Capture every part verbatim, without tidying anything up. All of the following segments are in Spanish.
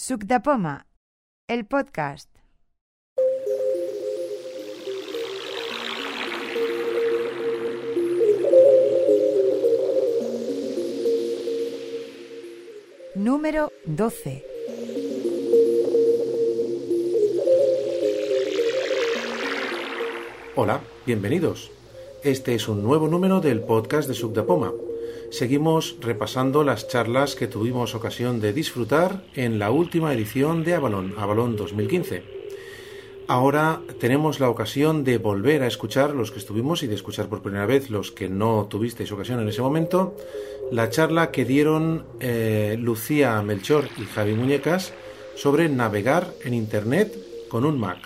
SubdaPoma, el podcast. Número doce. Hola, bienvenidos. Este es un nuevo número del podcast de SubdaPoma. Seguimos repasando las charlas que tuvimos ocasión de disfrutar en la última edición de Avalon, Avalon dos mil quince. Ahora tenemos la ocasión de volver a escuchar los que estuvimos y de escuchar por primera vez los que no tuvisteis ocasión en ese momento, la charla que dieron eh, Lucía Melchor y Javi Muñecas sobre navegar en Internet con un Mac.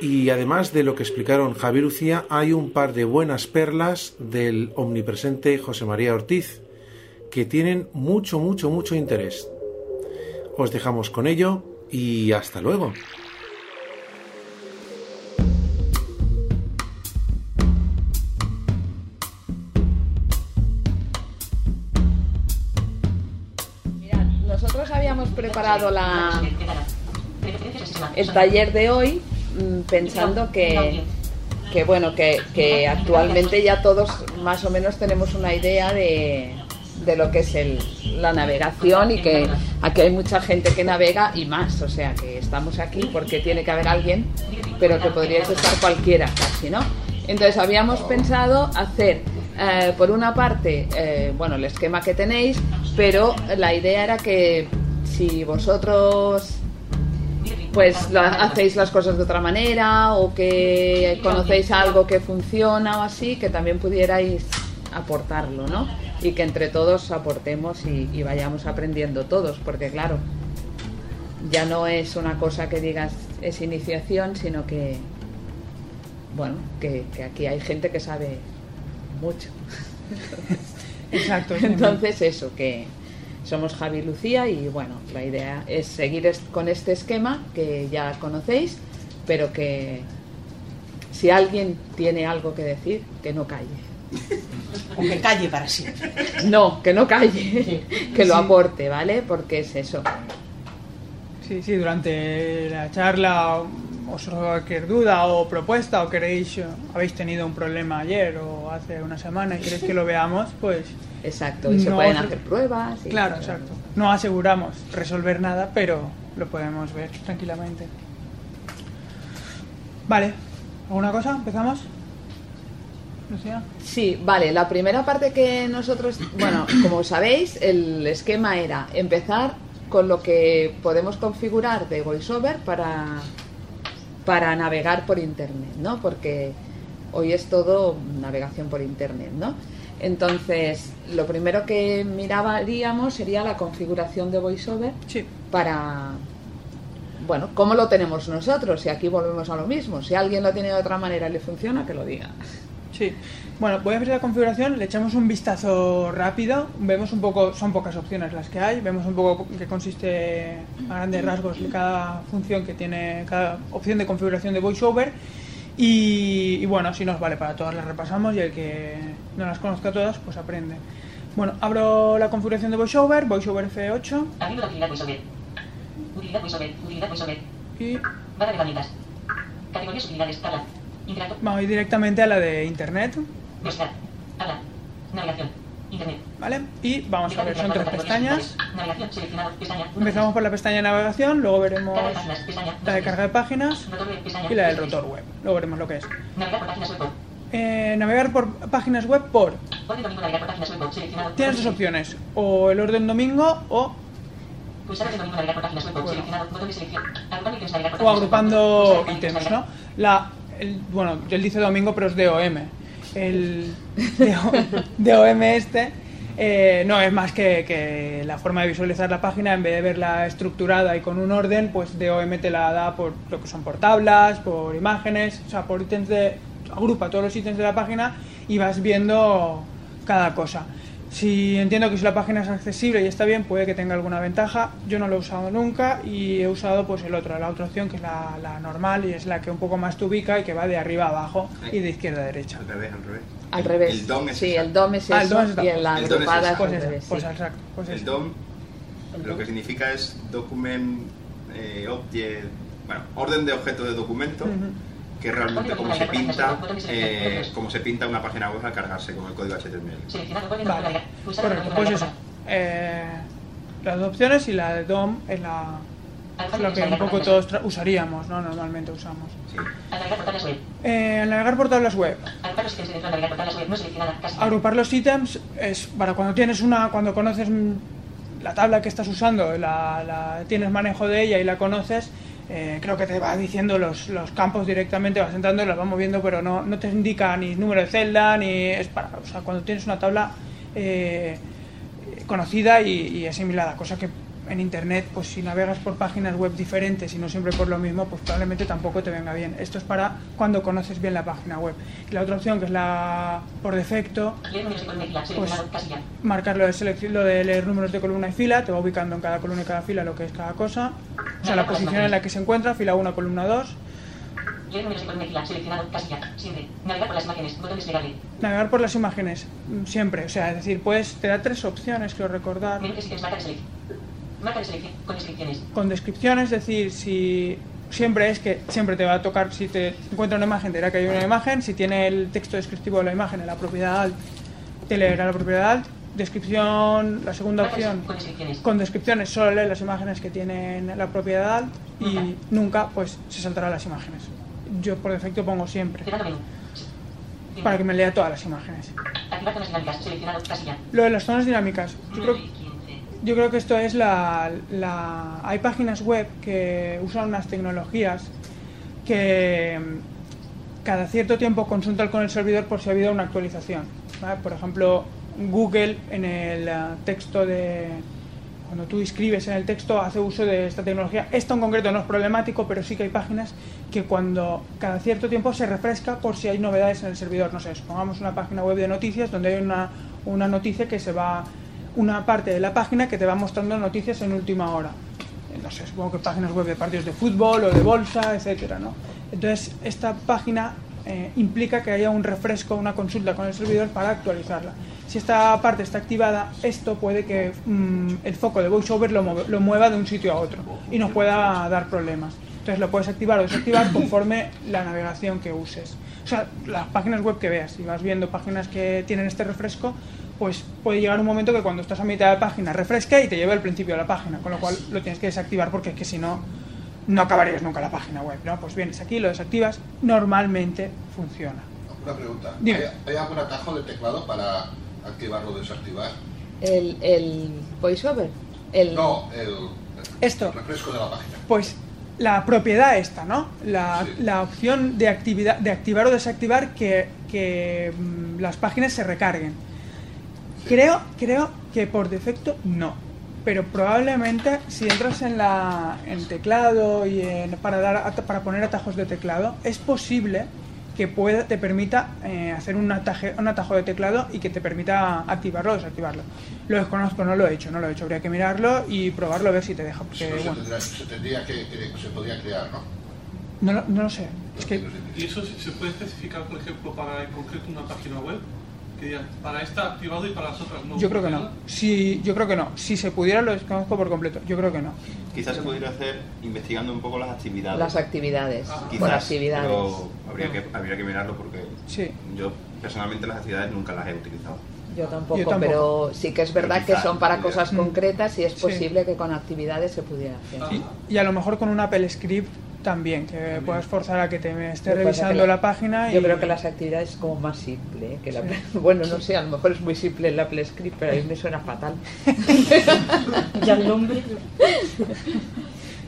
Y además de lo que explicaron Javi y Lucía, hay un par de buenas perlas del omnipresente José María Ortiz, que tienen mucho, mucho, mucho interés. Os dejamos con ello y hasta luego. Mirad, nosotros habíamos preparado la... el taller de hoy pensando que, que bueno que, que actualmente ya todos más o menos tenemos una idea de, de lo que es el, la navegación y que aquí hay mucha gente que navega y más, o sea que estamos aquí porque tiene que haber alguien, pero que podría estar cualquiera casi, ¿no? Entonces habíamos pensado hacer eh, por una parte eh, bueno el esquema que tenéis, pero la idea era que si vosotros pues la, hacéis las cosas de otra manera o que conocéis algo que funciona o así, que también pudierais aportarlo, ¿no? Y que entre todos aportemos y, y vayamos aprendiendo todos, porque claro, ya no es una cosa que digas es iniciación, sino que bueno, que, que aquí hay gente que sabe mucho. Exacto. Entonces eso, que somos Javi y Lucía y bueno, la idea es seguir est- con este esquema que ya conocéis, pero que si alguien tiene algo que decir, que no calle. O que calle para siempre. No, que no calle, sí. Que lo sí. Aporte, ¿vale? Porque es eso. Sí, sí, durante la charla os cualquier duda o propuesta o queréis, habéis tenido un problema ayer o hace una semana y queréis que lo veamos, pues... Exacto, y se no, pueden hacer pruebas. Y claro, etcétera. Exacto. No aseguramos resolver nada, pero lo podemos ver tranquilamente. Vale, ¿alguna cosa? ¿Empezamos? ¿Lucía? Sí, vale, la primera parte que nosotros, bueno, como sabéis, el esquema era empezar con lo que podemos configurar de VoiceOver para, para navegar por Internet, ¿no? Porque hoy es todo navegación por Internet, ¿no? Entonces, lo primero que miraríamos sería la configuración de VoiceOver sí. Para, bueno, cómo lo tenemos nosotros, y aquí volvemos a lo mismo. Si alguien lo tiene de otra manera y le funciona, que lo diga. Sí, bueno, voy a abrir la configuración, le echamos un vistazo rápido, vemos un poco, son pocas opciones las que hay, vemos un poco qué consiste a grandes rasgos cada función que tiene, cada opción de configuración de VoiceOver. Y, y bueno, si nos vale para todas las repasamos y el que no las conozca todas, pues aprende. Bueno, abro la configuración de VoiceOver, VoiceOver F ocho. Abrir utilidad VoiceOver. Utilidad VoiceOver, utilidad VoiceOver. Y... barra de herramientas. Categorías utilidades, tabla. Interacto. Vamos a ir directamente a la de Internet. Buscar, tabla, navegación, Internet. Vale, y vamos a ver, son tres pestañas. Navegación, seleccionado, pestaña. Empezamos por la pestaña de navegación, luego veremos la de carga de páginas y la del rotor web. Luego veremos lo que es. Navegar por páginas web por. Eh, navegar por páginas web por. Tienes dos opciones, o el orden domingo o. O agrupando ítems, ¿no? La, el, bueno, él dice domingo, pero es D O M. El D O M este eh, no es más que, que la forma de visualizar la página, en vez de verla estructurada y con un orden, pues D O M te la da por lo que son por tablas, por imágenes, o sea, por ítems de, agrupa todos los ítems de la página y vas viendo cada cosa. Si entiendo que si la página es accesible y está bien, puede que tenga alguna ventaja. Yo no lo he usado nunca y he usado pues el otro, la otra opción que es la, la normal y es la que un poco más te ubica y que va de arriba a abajo y de izquierda a derecha. Al revés, al revés. Al revés. El D O M es sí, exacto. El D O M es eso ah, el D O M es y en la agrupada es, es al revés. Pues exacto. Pues el D O M Lo que significa es document, eh, object, bueno, orden de objetos de documento, uh-huh. que realmente como se pinta, eh, como se pinta una página web al cargarse con el código H T M L. Vale. Correcto, pues eso. Eh, las dos opciones y la de D O M es la... Es lo que un poco todos usaríamos, ¿no? Normalmente usamos. Sí. Al navegar por tablas web. Eh, al navegar por tablas web. Agrupar los ítems dentro de navegar por tablas web no seleccionada. Agrupar los ítems es para cuando tienes una, cuando conoces la tabla que estás usando, la, la, tienes manejo de ella y la conoces, eh, creo que te va diciendo los, los campos directamente, vas entrando y los vas moviendo, pero no, no te indica ni número de celda, ni es para, o sea, cuando tienes una tabla eh, conocida y, y asimilada, cosa que en internet, pues si navegas por páginas web diferentes y no siempre por lo mismo, pues probablemente tampoco te venga bien. Esto es para cuando conoces bien la página web. Y la otra opción, que es la por defecto, pues marcar lo de, lo de leer números de columna y fila, te va ubicando en cada columna y cada fila lo que es cada cosa, o sea, la posición en la que se encuentra, fila uno, columna dos. Navegar por las imágenes, botón desplegable. Navegar por las imágenes, siempre, o sea, es decir, pues te da tres opciones, creo recordar. Marca de selección, con descripciones. Con descripciones, es decir, si siempre es que siempre te va a tocar, si te encuentra una imagen, te dirá que hay una imagen, si tiene el texto descriptivo de la imagen en la propiedad alt, te leerá la propiedad alt, descripción, la segunda marca opción, con descripciones. Con descripciones solo lee las imágenes que tienen la propiedad alt y nunca, nunca pues se saltará las imágenes. Yo por defecto pongo siempre. Para que me lea todas las imágenes. Activar zonas dinámicas, seleccionado, casilla. Lo de las zonas dinámicas, yo creo que Yo creo que esto es la, la... Hay páginas web que usan unas tecnologías que cada cierto tiempo consultan con el servidor por si ha habido una actualización, ¿vale? Por ejemplo, Google en el texto de... Cuando tú escribes en el texto hace uso de esta tecnología. Esto en concreto no es problemático, pero sí que hay páginas que cuando cada cierto tiempo se refresca por si hay novedades en el servidor. No sé, supongamos una página web de noticias donde hay una, una noticia que se va... una parte de la página que te va mostrando noticias en última hora. No sé, supongo que páginas web de partidos de fútbol o de bolsa, etcétera, ¿no? Entonces, esta página eh, implica que haya un refresco, una consulta con el servidor para actualizarla. Si esta parte está activada, esto puede que mmm, el foco de VoiceOver lo, lo mueva de un sitio a otro y nos pueda dar problemas. Entonces, lo puedes activar o desactivar conforme la navegación que uses. O sea, las páginas web que veas, si vas viendo páginas que tienen este refresco, pues puede llegar un momento que cuando estás a mitad de la página refresca y te lleva al principio de la página, con lo cual lo tienes que desactivar porque es que si no, no acabarías nunca la página web, ¿no? Pues vienes aquí, lo desactivas, normalmente funciona. Una pregunta, ¿Hay, ¿hay algún atajo de teclado para activar o desactivar? ¿El, el voiceover? El... No, el, Esto. el refresco de la página. Pues la propiedad esta, ¿no? La, sí. la opción de, actividad, de activar o desactivar que, que mmm, las páginas se recarguen. Creo, creo que por defecto no, pero probablemente si entras en la en teclado y en, para dar para poner atajos de teclado, es posible que pueda te permita eh, hacer un, ataje, un atajo de teclado y que te permita activarlo o desactivarlo. Lo desconozco, no lo he hecho, no lo he hecho. Habría que mirarlo y probarlo a ver si te deja. Porque, bueno, se, tendría, se tendría que, que se podría crear, ¿no? No, no lo sé. Es que... ¿Y eso se puede especificar, por ejemplo, para en concreto una página web? Para esta activado y para las otras no. Yo creo que no. Si, yo creo que no. Si se pudiera, lo desconozco por completo. Yo creo que no. Quizás se pudiera hacer investigando un poco las actividades. Las actividades. Ah. Quizás, bueno, actividades. Pero habría que, habría que mirarlo porque sí. Yo personalmente las actividades nunca las he utilizado. Yo tampoco, yo tampoco. Pero sí que es verdad que son para cosas concretas y es posible sí. que con actividades se pudiera hacer. Sí. Y a lo mejor con un Apple Script también, que también. puedas forzar a que te esté revisando la, la página. Y... Yo creo que las actividades es como más simple. ¿eh? Que la... sí. Bueno, no sé, a lo mejor es muy simple el Apple Script, pero a mí me suena fatal. Ya el nombre. Pero,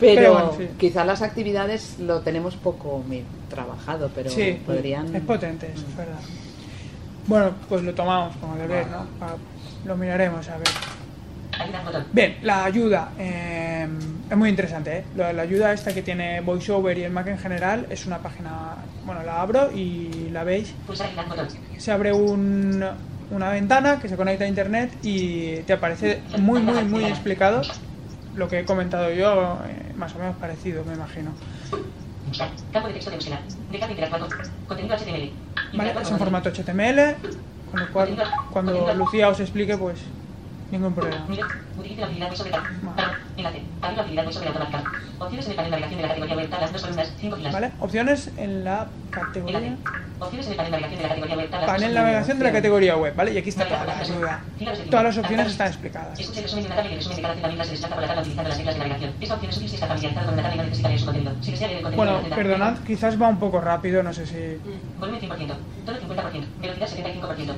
pero bueno, sí. quizá las actividades lo tenemos poco trabajado, pero sí, podrían... Es potente, eso, es verdad. Bueno, pues lo tomamos como deber, ¿no? Lo miraremos, a ver. Bien, la ayuda. Eh, es muy interesante, ¿eh? La, la ayuda esta que tiene VoiceOver y el Mac en general es una página... Bueno, la abro y la veis. Se abre un, una ventana que se conecta a internet y te aparece muy, muy, muy explicado lo que he comentado yo, eh, más o menos parecido, me imagino. Campo de texto de búsqueda. Déjame interactuar con contenido H T M L. Vale, es en formato H T M L, con lo cual cuando Lucía os explique, pues Ningún problema. Mira, utilice la habilidad sobre la. Enlace. Abre la habilidad sobre automática. Opciones en el panel de navegación de la categoría web. Las dos columnas, cinco filas. Vale, opciones en la categoría. Opciones en el panel de navegación de la categoría web. Panel de navegación de la categoría web, ¿vale? Y aquí está toda la ayuda. Todas las opciones están explicadas. Escuche el resumen de la tabla y el resumen de cada tema mientras se descarga por la tabla utilizando las teclas de navegación. Esta opción es útil si está familiarizado con la tabla y no necesita leer su contenido. Si desea leer el contenido. Bueno, perdonad, quizás va un poco rápido, no sé si. Volumen cien por ciento, tono cincuenta por ciento, velocidad setenta y cinco por ciento.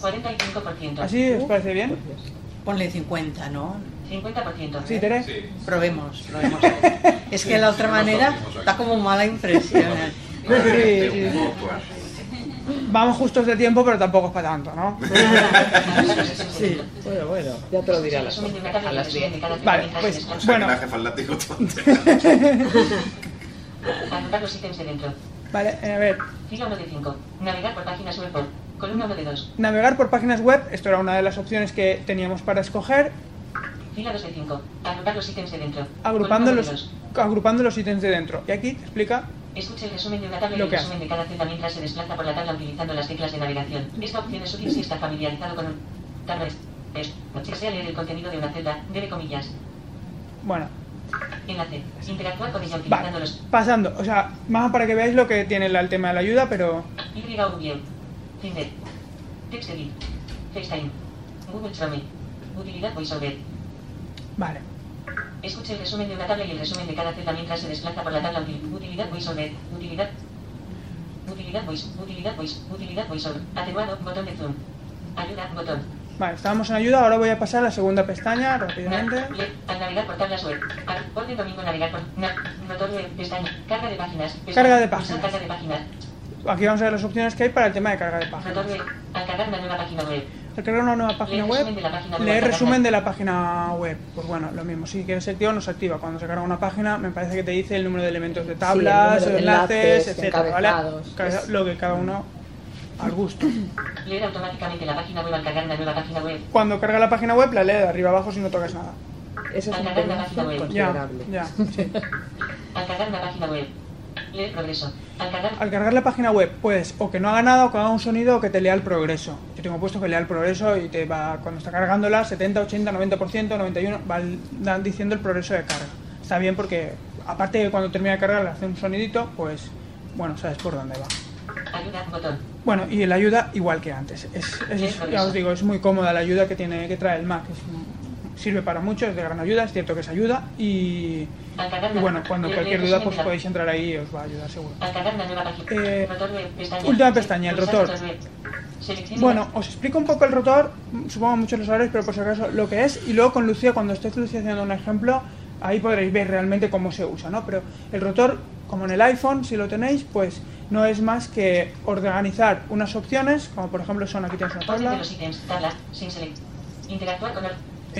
cuarenta y cinco por ciento. ¿Así os parece bien? Ponle cincuenta, ¿no? cincuenta por ciento. ¿Sí, Tere? Sí. Probemos, probemos. Es que sí, la otra sí, manera da como mala impresión. Sí, sí, sí. Vamos justos de tiempo, pero tampoco es para tanto, ¿no? Sí. Bueno, bueno, ya te lo diré a las diez. Vale, pues, pues bueno. Anotar los ítems de dentro. Vale, a ver. Fila uno de cinco. Navegar por páginas web por. Columna uno de dos. Navegar por páginas web, esto era una de las opciones que teníamos para escoger. Fila dos de cinco. Agrupar los ítems de dentro. Agrupando los, agrupando los ítems de dentro. Y aquí te explica. Escuche el resumen de una tabla y el resumen de cada celda mientras se desplaza por la tabla utilizando las teclas de navegación. Esta opción es útil si está familiarizado con un tabla. Si desea leer el contenido de una celda, debe comillas. Bueno. Enlace. Interactuar con ella utilizando los. Pasando, o sea, más para que veáis lo que tiene el tema de la ayuda, pero. YouView. Tinder, Text Edit, FaceTime, Google Chrome, Utilidad VoiceOver. Vale. Escuche el resumen de una tabla y el resumen de cada celda mientras se desplaza por la tabla. Utilidad VoiceOver, Utilidad, Utilidad Voice, Utilidad Voice, Utilidad VoiceOver. Atenuado, botón de zoom. Ayuda, botón. Vale, estábamos en ayuda, ahora voy a pasar a la segunda pestaña rápidamente. Nav al navegar por tablas web. Orden domingo navegar por. Na notorio, pestaña. Carga de páginas. Pestaña, carga de páginas. Carga de páginas. Aquí vamos a ver las opciones que hay para el tema de carga de páginas. Al cargar una nueva página web. Al cargar una nueva página web, leer resumen de la página web. Pues bueno, lo mismo. Si quieres activar, nos activa. Cuando se carga una página, me parece que te dice el número de elementos de tablas, sí, de enlaces, enlaces, etcétera, ¿vale? Pues, lo que cada uno al gusto. Leer automáticamente la página web al cargar una nueva página web. Cuando carga la página web, la lee de arriba abajo si no tocas nada. Eso es un pedazo considerable. Ya, ya, sí. Al cargar una página web. Leer progreso. Al cargar... Al cargar la página web, puedes o que no haga nada, o que haga un sonido, o que te lea el progreso. Yo tengo puesto que lea el progreso y te va, cuando está cargándola, setenta, ochenta, noventa por ciento, noventa y uno, va diciendo el progreso de carga. Está bien porque, aparte de que cuando termina de cargar le hace un sonidito, pues, bueno, sabes por dónde va. Ayuda, botón. Bueno, y la ayuda igual que antes. Es, es, ya os digo, es muy cómoda la ayuda que tiene que trae el Mac. Es un, sirve para mucho, es de gran ayuda, es cierto que es ayuda y... Y bueno, cuando cualquier duda, pues podéis entrar ahí y os va a ayudar seguro. Eh, última pestaña, el rotor. Bueno, os explico un poco el rotor, supongo muchos lo sabréis, pero por si acaso lo que es. Y luego con Lucía, cuando estéis Lucía haciendo un ejemplo, ahí podréis ver realmente cómo se usa, ¿no? Pero el rotor, como en el iPhone, si lo tenéis, pues no es más que organizar unas opciones, como por ejemplo son, aquí tienes una tabla. Interactuar con el...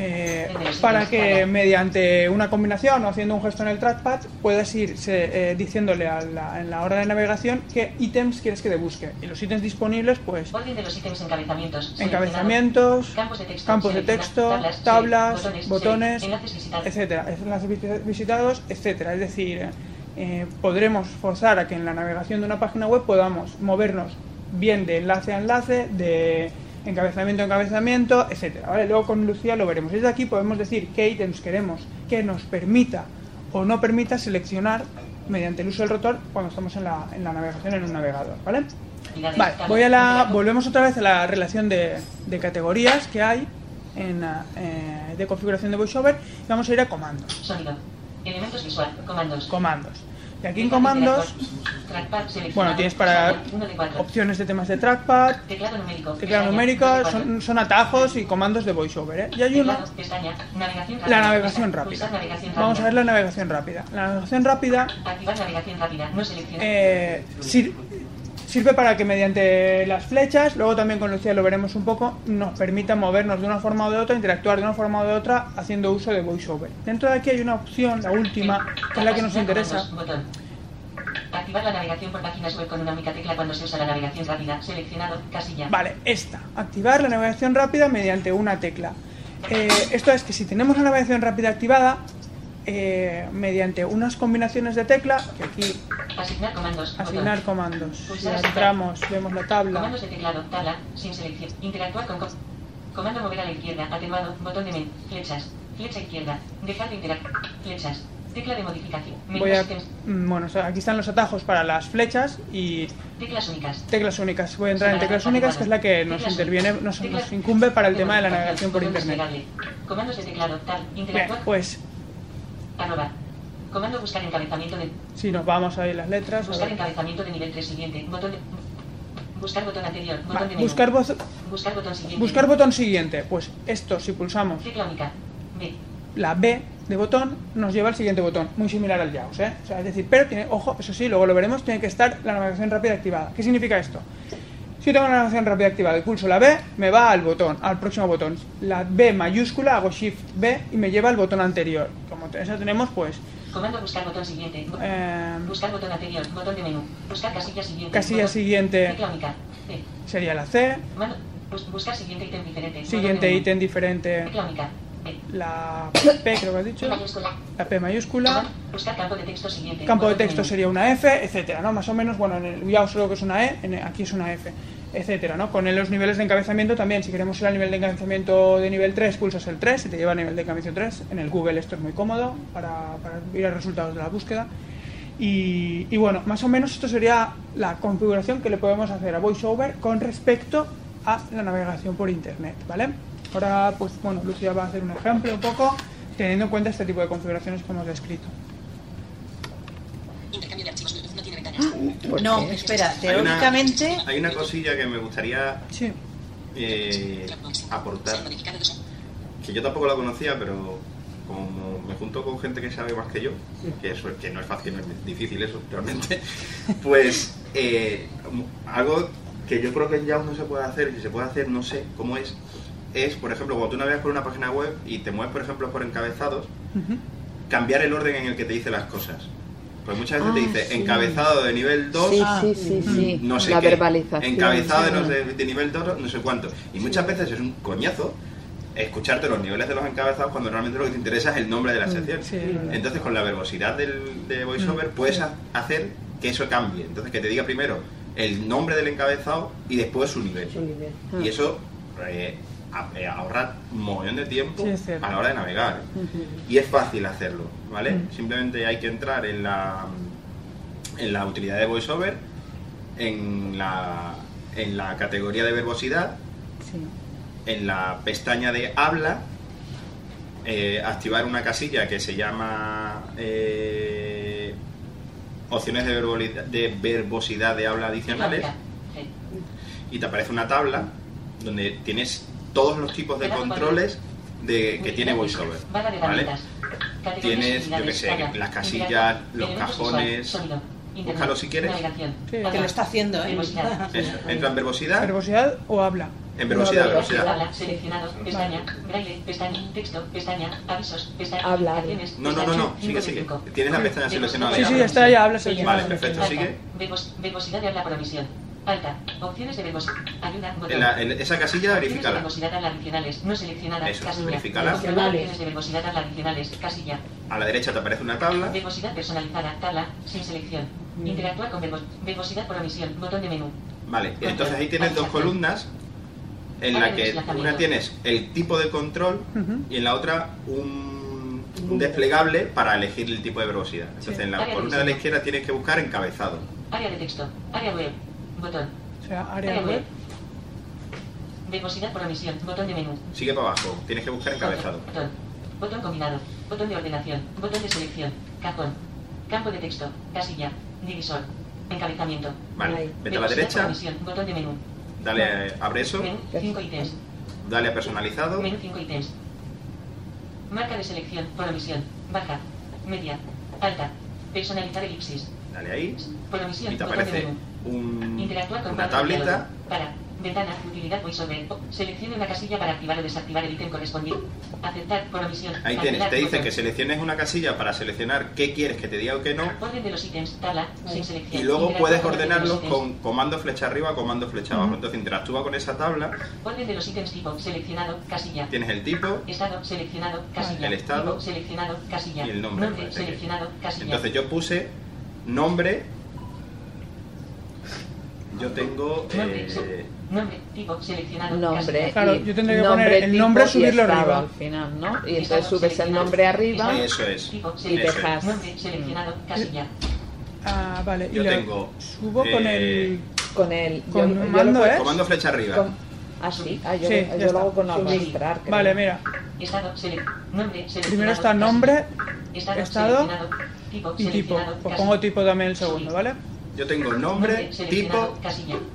Eh, para que mediante una combinación o haciendo un gesto en el trackpad puedas ir eh, diciéndole a la, en la hora de navegación qué ítems quieres que te busque. Y los ítems disponibles, pues... Orden de los ítems, encabezamientos, encabezamientos campos de texto, campos de texto tablas, tablas botones, botones enlaces visitados, etcétera, enlaces visitados, etcétera. Es decir, eh, podremos forzar a que en la navegación de una página web podamos movernos bien de enlace a enlace, de... encabezamiento, encabezamiento, etcétera, ¿vale? Luego con Lucía lo veremos. Desde aquí podemos decir qué ítems queremos que nos permita o no permita seleccionar mediante el uso del rotor cuando estamos en la, en la navegación en un navegador, ¿vale? Vale, voy a la, volvemos otra vez a la relación de, de categorías que hay en, eh, de configuración de VoiceOver. Vamos a ir a comandos. Sonido, elementos visual, comandos. Comandos. Y aquí en comandos, bueno, tienes para opciones de temas de trackpad, teclado numérico, teclado numérico son, son atajos y comandos de VoiceOver, ¿eh? Y hay uno, la navegación rápida. Vamos a ver la navegación rápida. La navegación rápida eh, sir, sirve para que mediante las flechas, luego también con Lucía lo veremos un poco, nos permita movernos de una forma o de otra, interactuar de una forma o de otra haciendo uso de VoiceOver. Dentro de aquí hay una opción, la última, que es la que nos interesa. Activar la navegación por páginas web con una única tecla cuando se usa la navegación rápida. Seleccionado, casilla. Vale, esta. Activar la navegación rápida mediante una tecla. Eh, esto es que si tenemos la navegación rápida activada, eh, mediante unas combinaciones de tecla, que aquí... Asignar comandos. Asignar comandos. Si entramos, vemos la tabla. Comandos de teclado, tabla, sin selección. Interactuar con... Comando mover a la izquierda, atenuado, botón de menú, flechas, flecha izquierda, dejar de interactuar, flechas, tecla de modificación. Voy a, bueno, aquí están los atajos para las flechas y teclas únicas. Teclas únicas. Voy a entrar en teclas únicas, que es la que nos interviene, nos, nos incumbe para el tema de la navegación por internet. Comandos de teclado, tab, interactuar. Bien, pues. Arroba. Comando buscar encabezamiento de. Sí, nos vamos a ir las letras. Buscar encabezamiento de nivel tres siguiente. Botón de... Buscar botón anterior. Botón vale, de buscar, bo... buscar botón siguiente. Buscar botón siguiente. Pues esto, si pulsamos. Tecla única. B. La B de botón nos lleva al siguiente botón, muy similar al JAWS, ¿eh? O sea, es decir, pero tiene, ojo, eso sí, luego lo veremos, tiene que estar la navegación rápida activada. ¿Qué significa esto? Si tengo la navegación rápida activada y pulso la B, me va al botón, al próximo botón. La B mayúscula, hago Shift B y me lleva al botón anterior. Como eso tenemos, pues... Comando buscar botón siguiente, eh, buscar botón anterior, botón de menú, buscar casilla siguiente. Casilla botón, siguiente única, C. Sería la C. Mando, buscar siguiente ítem diferente. Siguiente ítem diferente. La P, creo que has dicho. Mayúscula. La P mayúscula. Buscar campo de texto siguiente. Campo de texto sería una F, etcétera, ¿no? Más o menos, bueno, en el JAWS creo que es una E, en el, aquí es una F, etcétera, ¿no? Con los niveles de encabezamiento también, si queremos ir al nivel de encabezamiento de nivel tres, pulsas el tres y te lleva a nivel de encabezamiento tres. En el Google esto es muy cómodo para, para ir a resultados de la búsqueda. Y, y bueno, más o menos esto sería la configuración que le podemos hacer a VoiceOver con respecto a la navegación por internet, ¿vale? Ahora, pues bueno, Lucía va a hacer un ejemplo un poco, teniendo en cuenta este tipo de configuraciones que hemos descrito. Intercambio de archivos, no tiene ventanas. No, espera, teóricamente... Hay una, hay una cosilla que me gustaría sí. eh, aportar, que yo tampoco la conocía, pero como me junto con gente que sabe más que yo, que, eso, que no es fácil, no es difícil eso, realmente, pues eh, algo que yo creo que en JAWS no se puede hacer, que se puede hacer, no sé cómo es... es, por ejemplo, cuando tú navegas por una página web y te mueves, por ejemplo, por encabezados, uh-huh. cambiar el orden en el que te dice las cosas. Porque muchas veces ah, te dice sí. encabezado de nivel dos, sí, ah, sí, sí, sí. no sé la qué, verbalización, encabezado sí, no. de, de nivel dos, no sé cuánto. Y muchas sí. veces es un coñazo escucharte los niveles de los encabezados cuando realmente lo que te interesa es el nombre de la sección. Sí, entonces, con la verbosidad del, de VoiceOver, puedes sí. hacer que eso cambie. Entonces, que te diga primero el nombre del encabezado y después su nivel. Su nivel. Ah. Y eso... Eh, ahorrar un montón de tiempo sí, a la hora de navegar uh-huh. y es fácil hacerlo, ¿vale? Uh-huh. Simplemente hay que entrar en la en la utilidad de VoiceOver, en la, en la categoría de verbosidad, sí. en la pestaña de habla, eh, activar una casilla que se llama eh, opciones de verbosidad, de verbosidad de habla adicionales sí. y te aparece una tabla donde tienes todos los tipos de controles de, que tiene VoiceOver, ¿vale? Tienes, yo que sé, las casillas, los cajones, búscalo si quieres. Sí. Que lo está haciendo, ¿eh? Eso. Entra en verbosidad. ¿Verbosidad o habla? En verbosidad, verbosidad. Seleccionado, pestaña, braille, pestaña, texto, pestaña, avisos, pestaña. Habla. No, no, no, no, sigue, sigue. Tienes la pestaña seleccionada. Sí, sí, está ya, habla, seleccionada. Vale, perfecto, sigue. Verbosidad de habla por omisión. Alta. Opciones de verbosidad. Ayuda. En la, en esa casilla, verifícala. Verbosidad a las adicionales. No seleccionada. Eso, verifícala. Opciones de verbosidad a las adicionales. Casilla. A la derecha te aparece una tabla. Verbosidad personalizada. Tabla. Sin selección. Interactuar con verbosidad por omisión. Botón de menú. Vale. Control. Entonces ahí tienes dos columnas en la que una tienes el tipo de control uh-huh. y en la otra un, un desplegable para elegir el tipo de verbosidad. Entonces sí. en la área columna de, de la izquierda tienes que buscar encabezado. Área de texto. Área web. Botón. O sea, área, área web. web. Verbosidad por omisión. Botón de menú. Sigue para abajo. Tienes que buscar encabezado. Botón. Botón combinado. Botón de ordenación. Botón de selección. Cajón. Campo de texto. Casilla. Divisor. Encabezamiento. Vale. Vete a la derecha. Omisión, botón de menú. Dale a... Abre eso. Menú cinco ítems. Dale a personalizado. Menú cinco ítems. Marca de selección. Por omisión. Baja. Media. Alta. Personalizar elipsis. Dale ahí. Por omisión. Y te aparece... Un, interactuar con una tableta para ventana utilidad VoiceOver. Seleccione una casilla para activar o desactivar el ítem correspondiente. Aceptar por omisión. Ahí tienes, te dice que selecciones una casilla para seleccionar qué quieres que te diga o qué no. Orden de los ítems, tabla, sin selección. Y luego puedes ordenarlos con comando flecha arriba, comando flecha abajo. Entonces interactúa con esa tabla. Orden de los ítems tipo seleccionado, casilla. Tienes el tipo, estado seleccionado, casilla. El estado tipo, seleccionado, casilla. Y el nombre, nombre seleccionado, casilla. Entonces yo puse nombre. Yo tengo eh, nombre, tipo, seleccionado. Nombre, claro, yo tendría que poner el nombre, subirlo arriba. Al final, ¿no? Y entonces subes el nombre arriba. Eso es. Y dejas. Nombre, seleccionado, casilla. Ah, vale. Yo tengo. Subo con el. Con el. Comando flecha arriba. Ah, sí, ah, yo, sí, yo lo hago con arrastrar. Vale, mira. Estado, select, nombre, primero está nombre, estado, estado tipo, y tipo. Pues pongo tipo también el segundo, ¿vale? Yo tengo nombre, tipo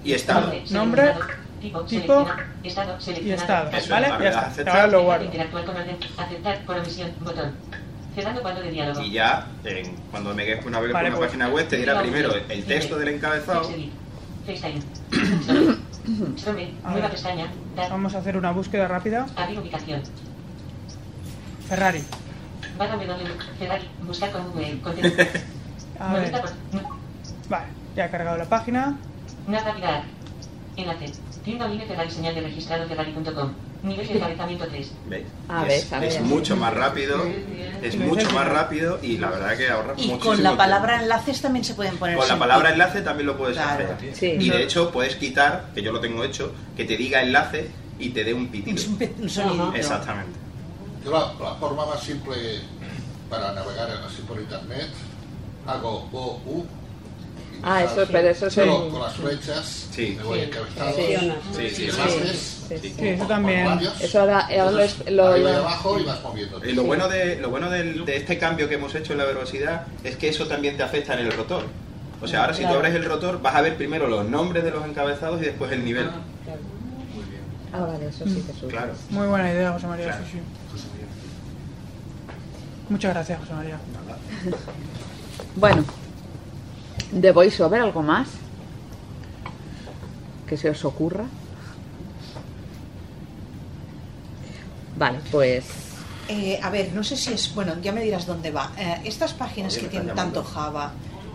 y estado. Nombre, tipo, tipo estado, y estado. Eso, ¿vale? Ya está. Aceptar, ahora lo guardo. Aceptar con omisión, botón. Cerrando cuadro de diálogo. Y ya, eh, cuando me quedo una vez vale, por una página web, te dirá primero el texto del encabezado. A ver, vamos a hacer una búsqueda rápida. Abrir ubicación. Ferrari. Ferrari. Buscar con Google. A ver. Vale, ya ha cargado la página. Navegabilidad. Enlace. Tienda online Ferrari. Señal de registrado ferrari punto com. Nivel de encabezamiento tres. ¿Veis? A ver, a ver. Es mucho más rápido. Es mucho más rápido y la verdad que ahorra muchísimo. Y con la palabra enlaces también se pueden poner. Con la palabra enlace también lo puedes hacer. Sí. Y de hecho puedes quitar, que yo lo tengo hecho, que te diga enlace y te dé un pitido. Es un sonido. Exactamente. Yo la, la forma más simple para navegar así por internet, hago O U. Ah, eso, pero eso es. Pero con las flechas, sí. Me voy encabezado. Sí, sí, sí. Eso también. Eso ahora lo abajo y vas moviendo. Y lo bueno de lo bueno del, de este cambio que hemos hecho en la verbosidad es que eso también te afecta en el rotor. O sea, ahora si tú abres el rotor vas a ver primero los nombres de los encabezados y después el nivel. Muy bien. Ah, vale, eso sí te sube. Claro. Muy buena idea, José María. Claro. Sí, sí. Muchas gracias, José María. Bueno. ¿De VoiceOver algo más que se os ocurra? Vale, pues... Eh, a ver, no sé si es... Bueno, ya me dirás dónde va. Eh, estas páginas que tienen tanto Java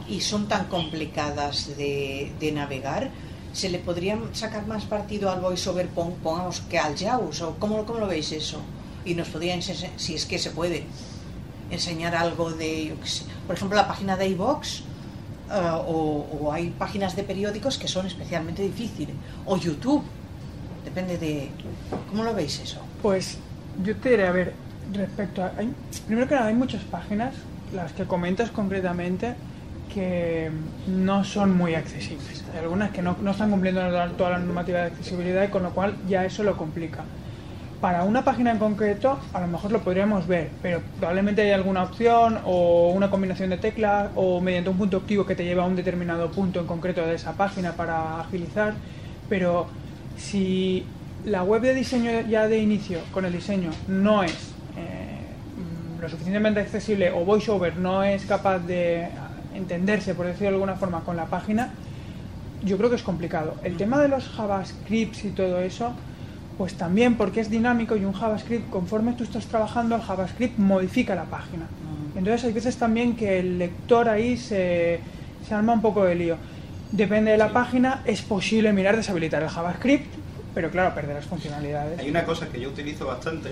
y son tan complicadas de, de navegar, ¿se le podrían sacar más partido al VoiceOver, pongamos, que al JAWS? ¿O cómo, cómo lo veis eso? Y nos podrían, si es que se puede, enseñar algo de... Yo qué sé. Por ejemplo, la página de iVox... Uh, o, o hay páginas de periódicos que son especialmente difíciles, o YouTube, depende de... ¿Cómo lo veis eso? Pues yo te diré, a ver, respecto a... Hay, primero que nada, hay muchas páginas, las que comentas concretamente, que no son muy accesibles. Hay algunas que no, no están cumpliendo toda la normativa de accesibilidad y con lo cual ya eso lo complica. Para una página en concreto, a lo mejor lo podríamos ver, pero probablemente hay alguna opción o una combinación de teclas o mediante un punto activo que te lleva a un determinado punto en concreto de esa página para agilizar. Pero si la web de diseño ya de inicio con el diseño no es eh, lo suficientemente accesible o VoiceOver no es capaz de entenderse, por decirlo de alguna forma, con la página, yo creo que es complicado. El tema de los JavaScripts y todo eso... Pues también porque es dinámico y un JavaScript, conforme tú estás trabajando, el JavaScript modifica la página. Entonces hay veces también que el lector ahí se, se arma un poco de lío. Depende de la página, es posible mirar deshabilitar el JavaScript, pero claro, perderás funcionalidades. Hay una cosa que yo utilizo bastante.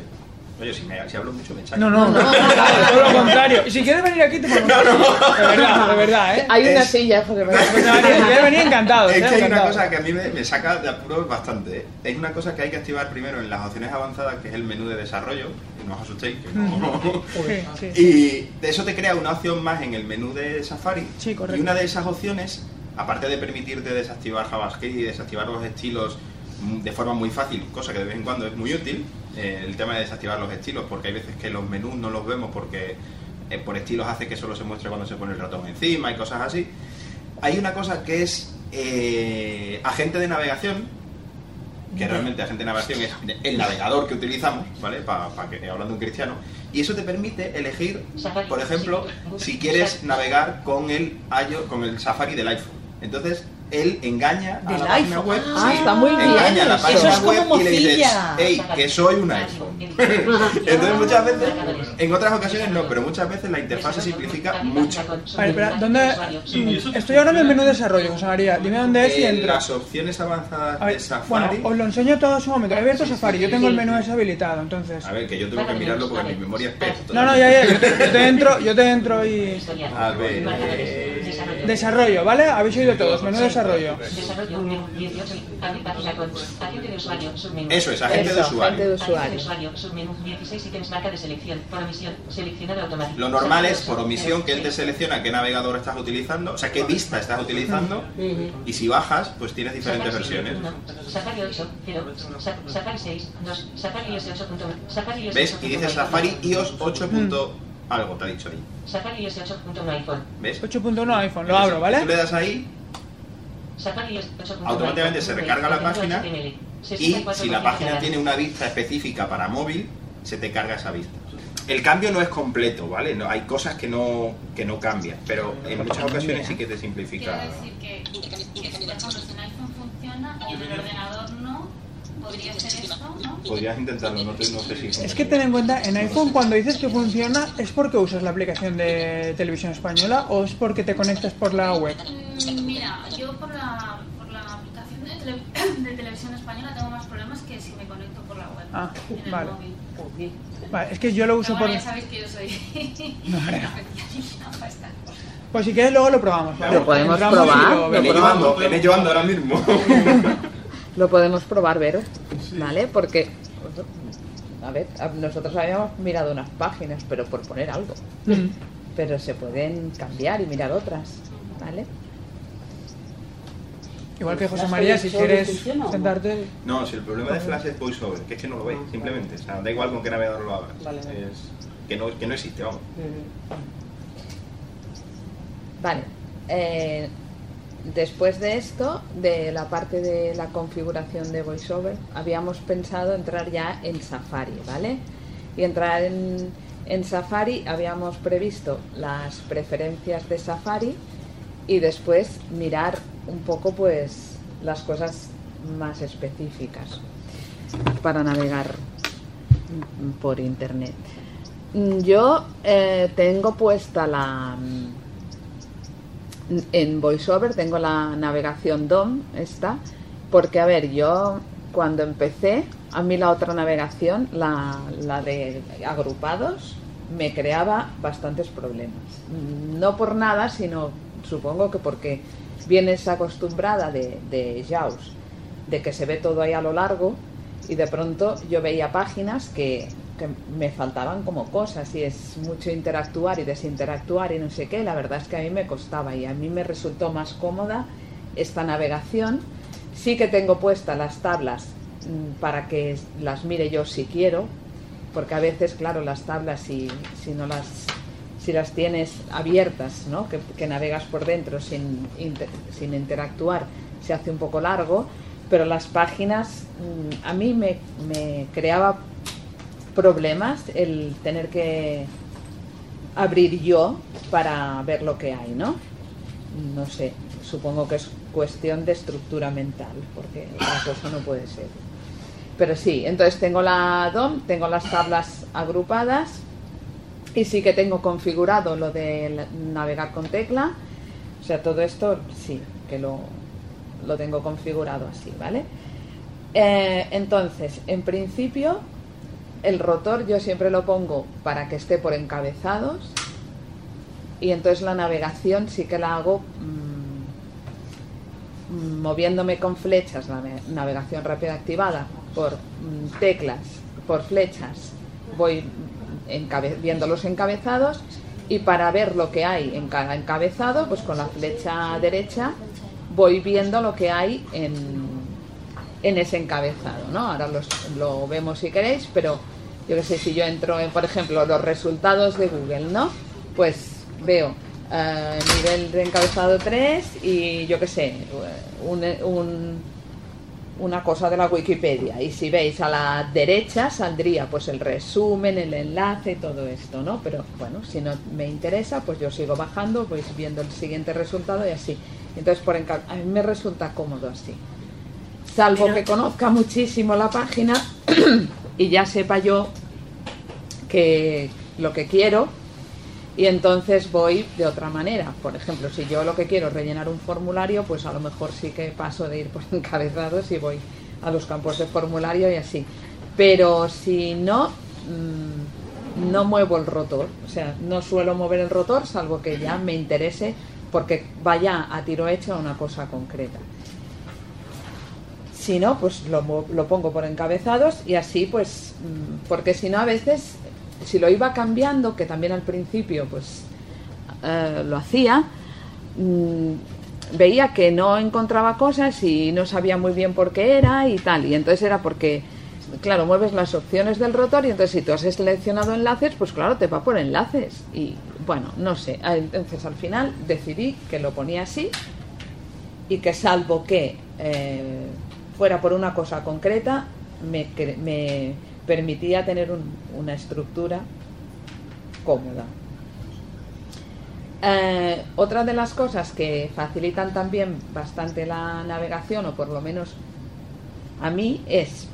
Oye, si, me, si hablo mucho me chaco. No, no, no, no, claro, todo lo contrario. Si quieres venir aquí te pongo. No, no. De verdad, de verdad, ¿eh? Hay una es... silla, José María. Yo venía encantado. Es que hay encantado. Una cosa que a mí me, me saca de apuros bastante, ¿eh? Es una cosa que hay que activar primero en las opciones avanzadas, que es el menú de desarrollo. No os asustéis, que no. Sí, sí. Y de eso te crea una opción más en el menú de Safari. Sí, correcto. Y una de esas opciones, aparte de permitirte desactivar JavaScript y desactivar los estilos de forma muy fácil, cosa que de vez en cuando es muy útil, eh, el tema de desactivar los estilos, porque hay veces que los menús no los vemos porque eh, por estilos hace que solo se muestre cuando se pone el ratón encima y cosas así. Hay una cosa que es eh, agente de navegación, que realmente agente de navegación es el navegador que utilizamos, ¿vale? Para pa que hablando un cristiano, y eso te permite elegir, por ejemplo, si quieres navegar con el con el Safari del iPhone. Entonces él engaña a la página web, ah, sí, está muy bien. Engaña a la página es web y le dices, hey, que soy un iPhone. Entonces muchas veces, en otras ocasiones no, pero muchas veces la interfaz se simplifica mucho. A ver, espera, ¿dónde? Estoy ahora en el menú de desarrollo, José María, dime dónde es y entra. Las opciones avanzadas de Safari. Bueno, os lo enseño todo en su momento. He abierto Safari, yo tengo el menú deshabilitado, entonces. A ver, que yo tengo que mirarlo porque mi memoria es pésima. No, no, ya, ya, yo te entro, yo te entro y... A ver... Desarrollo, ¿vale? Habéis oído todos, menú de desarrollo. Eso es, agente de usuario. Lo normal es por omisión que él te selecciona qué navegador estás utilizando, o sea, qué vista estás utilizando, y si bajas, pues tienes diferentes versiones. ¿Ves? Y dice Safari iOS ocho punto uno. Algo te ha dicho ahí. Safari iOS ocho punto uno iPhone. ¿Ves? ocho punto uno iPhone, lo abro, ¿vale? Tú le das ahí, automáticamente se recarga la página y si la página tiene una vista específica para móvil, se te carga esa vista. El cambio no es completo, ¿vale? No, hay cosas que no, que no cambian, pero en muchas ocasiones sí que te simplifica. Quiero decir que en iPhone funciona y en el ordenador no. ¿Podrías hacer eso? Podrías intentarlo, no, no sé si... Es que ten en cuenta, en iPhone cuando dices que funciona, ¿es porque usas la aplicación de Televisión Española o es porque te conectas por la web? Mira, yo por la, por la aplicación de, tele, de Televisión Española tengo más problemas que si me conecto por la web. Ah, en el vale. móvil. Vale, es que yo lo uso bueno, por... Ya sabéis que yo soy... No, pues si quieres luego lo probamos. ¿Vale? Lo podemos probar. Lo, lo probamos. En ello ando ahora mismo. Lo podemos probar, Vero, sí. ¿Vale? Porque, a ver, nosotros habíamos mirado unas páginas, pero por poner algo. Mm. Pero se pueden cambiar y mirar otras, ¿vale? Igual que José María, si quieres sentarte... No, si el problema de Flash es VoiceOver, que es que no lo veis, ah, simplemente. Vale. O sea, da igual con qué navegador lo abras. Vale, vale. Es que no, que no existe, vamos. Vale. Eh... Después de esto, de la parte de la configuración de VoiceOver, habíamos pensado entrar ya en Safari, ¿vale? Y entrar en, en Safari habíamos previsto las preferencias de Safari y después mirar un poco pues las cosas más específicas para navegar por internet. Yo eh, tengo puesta la... En VoiceOver tengo la navegación D O M, esta, porque, a ver, yo cuando empecé, a mí la otra navegación, la, la de agrupados, me creaba bastantes problemas. No por nada, sino supongo que porque vienes acostumbrada de, de JAWS, de que se ve todo ahí a lo largo, y de pronto yo veía páginas que, que me faltaban como cosas y es mucho interactuar y desinteractuar y no sé qué. La verdad es que a mí me costaba y a mí me resultó más cómoda esta navegación. Sí que tengo puestas las tablas para que las mire yo si quiero, porque a veces, claro, las tablas si, si no las si las tienes abiertas, ¿no? que, que navegas por dentro sin, inter, sin interactuar, se hace un poco largo. Pero las páginas a mí me, me creaba problemas el tener que abrir yo para ver lo que hay, ¿no? No sé, supongo que es cuestión de estructura mental, porque otra cosa no puede ser. Pero sí, entonces tengo la D O M, tengo las tablas agrupadas y sí que tengo configurado lo de navegar con tecla. O sea, todo esto sí, que lo... lo tengo configurado así, ¿vale? Eh, entonces, en principio, el rotor yo siempre lo pongo para que esté por encabezados y entonces la navegación sí que la hago mmm, moviéndome con flechas, la navegación rápida activada, por mmm, teclas, por flechas, voy viendo los encabezados y para ver lo que hay en cada encabezado, pues con la flecha derecha voy viendo lo que hay en, en ese encabezado, ¿no? Ahora los, lo vemos si queréis, pero yo que sé, si yo entro en, por ejemplo, los resultados de Google, ¿no? Pues veo eh, nivel de encabezado tres y yo que sé, un, un, una cosa de la Wikipedia. Y si veis a la derecha saldría pues el resumen, el enlace, todo esto, ¿no? Pero bueno, si no me interesa, pues yo sigo bajando, voy viendo el siguiente resultado y así. Entonces, por encar- a mí me resulta cómodo así. Salvo Pero... que conozca muchísimo la página y ya sepa yo que lo que quiero y entonces voy de otra manera. Por ejemplo, si yo lo que quiero es rellenar un formulario, pues a lo mejor sí que paso de ir por encabezados y voy a los campos de formulario y así. Pero si no, mmm, no muevo el rotor. O sea, no suelo mover el rotor, salvo que ya me interese porque vaya a tiro hecho a una cosa concreta. Si no, pues lo, lo pongo por encabezados y así, pues, porque si no a veces, si lo iba cambiando, que también al principio pues eh, lo hacía, mmm, veía que no encontraba cosas y no sabía muy bien por qué era y tal, y entonces era porque, claro, mueves las opciones del rotor y entonces si tú has seleccionado enlaces, pues claro, te va por enlaces y bueno, no sé, entonces al final decidí que lo ponía así y que salvo que eh, fuera por una cosa concreta me, me permitía tener un, una estructura cómoda. Eh, otra de las cosas que facilitan también bastante la navegación, o por lo menos a mí, es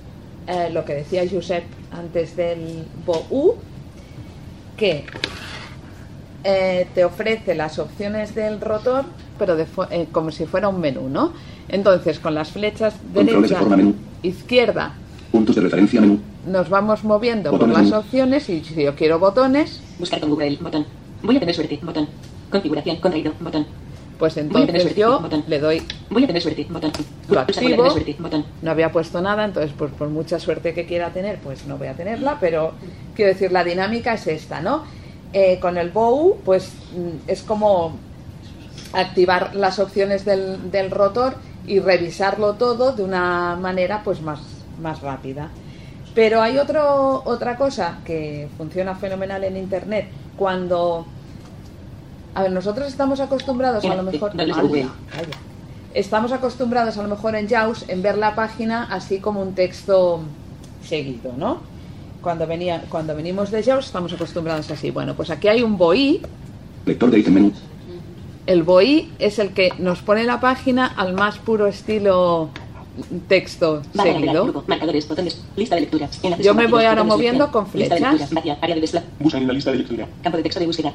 eh, lo que decía Josep antes del V O U, que eh, te ofrece las opciones del rotor, pero de, eh, como si fuera un menú, ¿no? Entonces, con las flechas derecha, izquierda, puntos de referencia, menú, nos vamos moviendo botones, por las menú, opciones, y si yo quiero botones, buscar con Google, botón, voy a tener suerte, botón, configuración, contraído, botón, pues entonces suerte, yo botón, le doy, voy a tener suerte, botón, lo activo, voy a tener suerte, botón. No había puesto nada, entonces pues por mucha suerte que quiera tener, pues no voy a tenerla, pero quiero decir, la dinámica es esta, ¿no? Eh, con el V O U, pues es como activar las opciones del, del rotor y revisarlo todo de una manera pues más, más rápida. Pero hay otro, otra cosa que funciona fenomenal en internet cuando, a ver, nosotros estamos acostumbrados a lo mejor no, no, no, estamos acostumbrados a lo mejor en JAWS en ver la página así como un texto seguido, ¿no? Cuando venía, cuando venimos de JAWS estamos acostumbrados así. Bueno, pues aquí hay un V O I, lector de ítem menú. El V O I es el que nos pone la página al más puro estilo texto vale, seguido. Grupo, marcadores, botones, lista de lecturas. En la yo me voy ahora moviendo con flechas. Busca en la lista de lectura. Campo de texto de búsqueda.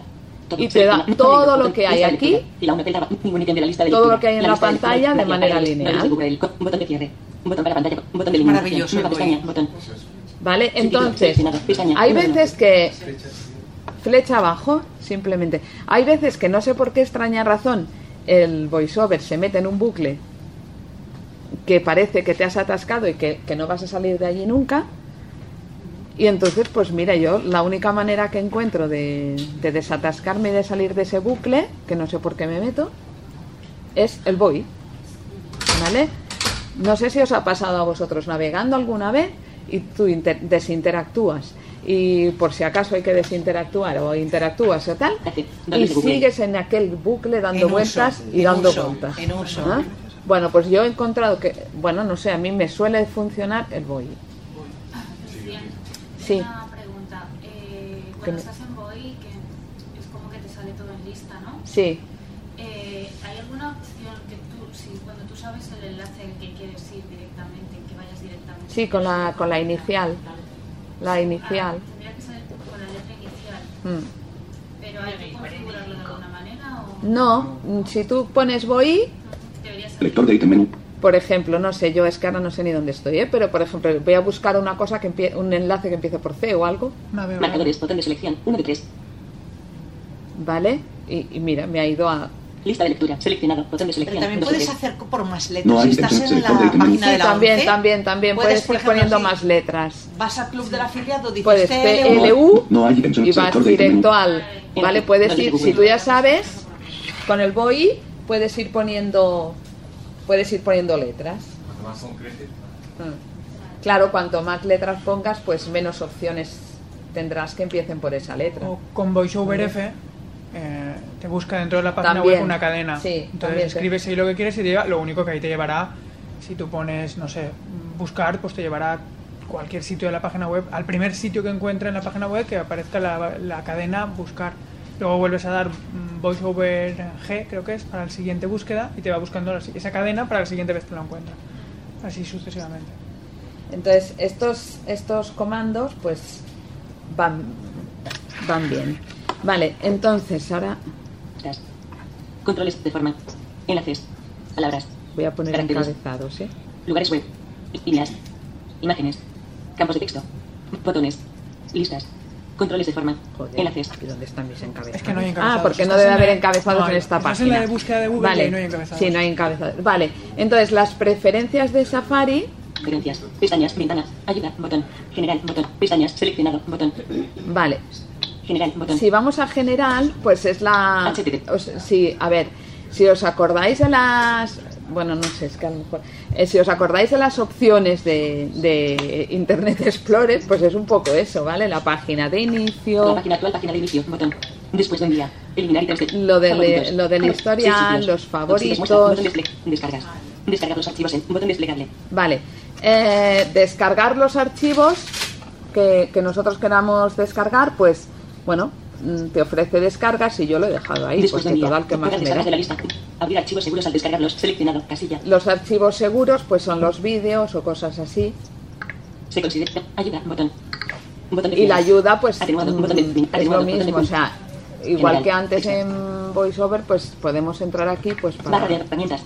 Todo, y te da todo, todo lo que hay aquí, todo lo que hay en la, la pantalla de, de manera lineal. Botón de cierre. Botón para pantalla. Botón de maravilloso. Botón. Vale, entonces, hay veces que flecha abajo, simplemente. Hay veces que no sé por qué extraña razón el VoiceOver se mete en un bucle que parece que te has atascado y que, que no vas a salir de allí nunca. Y entonces, pues mira, yo la única manera que encuentro de, de desatascarme y de salir de ese bucle, que no sé por qué me meto, es el V O I. ¿Vale? No sé si os ha pasado a vosotros navegando alguna vez y tú desinteractúas. Y por si acaso hay que desinteractuar o interactúas o tal, y sigues en aquel bucle dando vueltas y dando vueltas. ¿Ah? Bueno, pues yo he encontrado que, bueno, no sé, a mí me suele funcionar el V O I. Sí. Una pregunta. Eh, cuando estás en V O I, que es como que te sale todo en lista, ¿no? Sí. Eh, ¿Hay alguna opción que tú, si cuando tú sabes el enlace al que quieres ir directamente, que vayas directamente? Sí, con la, con la inicial. La inicial. Ah, tendría que salir con la letra inicial. Mm. Pero hay que configurarlo de alguna manera o... No, si tú pones V O I, lector de ítem menú. Por ejemplo, no sé, yo es que ahora no sé ni dónde estoy, ¿eh? Pero por ejemplo, voy a buscar una cosa que empie... un enlace que empiece por C o algo. No veo. Marcadores, botón de selección, uno de tres. Vale, y, y mira, me ha ido a lista de lectura, seleccionado, botón de selección. Pero también puedes hacer por más letras. No, si estás en la página de la también, también, también. Puedes, puedes ir poniendo más letras. Vas al club del afiliado, dices puedes T L U no, no y vas directo al... Vale, puedes ir, si tú ya sabes, con el V O I puedes ir poniendo puedes ir poniendo letras. Cuanto más concretes. Claro, cuanto más letras pongas, pues menos opciones tendrás que empiecen por esa letra. O con VoiceOver F... Eh, te busca dentro de la página también, web una cadena, sí, entonces escribes sí. ahí lo que quieres y te lleva, lo único que ahí te llevará, si tú pones, no sé, buscar, pues te llevará a cualquier sitio de la página web, al primer sitio que encuentres en la página web que aparezca la, la cadena buscar, luego vuelves a dar VoiceOver G, creo que es, para el siguiente búsqueda y te va buscando esa cadena para la siguiente vez que la encuentras, así sucesivamente. Entonces estos, estos comandos pues van, van bien. Vale, entonces ahora controles de forma, enlaces, palabras, voy a poner encabezados, ¿eh? Lugares web, líneas, imágenes, campos de texto, botones, listas, Controles de forma. Joder, enlaces. ¿Y dónde están mis encabezados? Es que no hay encabezados. Ah, porque no debe haber encabezados no en esta página. Es la de búsqueda de Google, vale. Y no hay encabezados. Sí, no hay encabezados. Vale, entonces las preferencias de Safari. Preferencias, pestañas, ventanas, ayuda, botón, general, botón, pestañas, seleccionado, botón. Vale. General, botón. Si vamos a general, pues es la... Os, sí, a ver, si os acordáis de las... Bueno, no sé, es que a lo mejor... Eh, si os acordáis de las opciones de, de Internet Explorer, pues es un poco eso, ¿vale? La página de inicio... La página actual, página de inicio, botón. Después de enviar, eliminar y transferir. Lo del de, lo de historial, los favoritos... Descargas, descargar los archivos en botón desplegable. Vale. Eh, descargar los archivos que, que nosotros queramos descargar, pues, bueno, te ofrece descargas y yo lo he dejado ahí. Después porque de total, que más descargas de la lista. Abrir archivos seguros al descargarlos. Seleccionado. Casilla. Los archivos seguros, pues son los vídeos o cosas así. Se considera ayuda. Botón. Botón de y la ayuda, pues, atenuado, mm, botón de, es atenuado, lo mismo. Botón de, o sea, igual general, que antes exacto. En VoiceOver, pues podemos entrar aquí, pues, para. Barra de herramientas.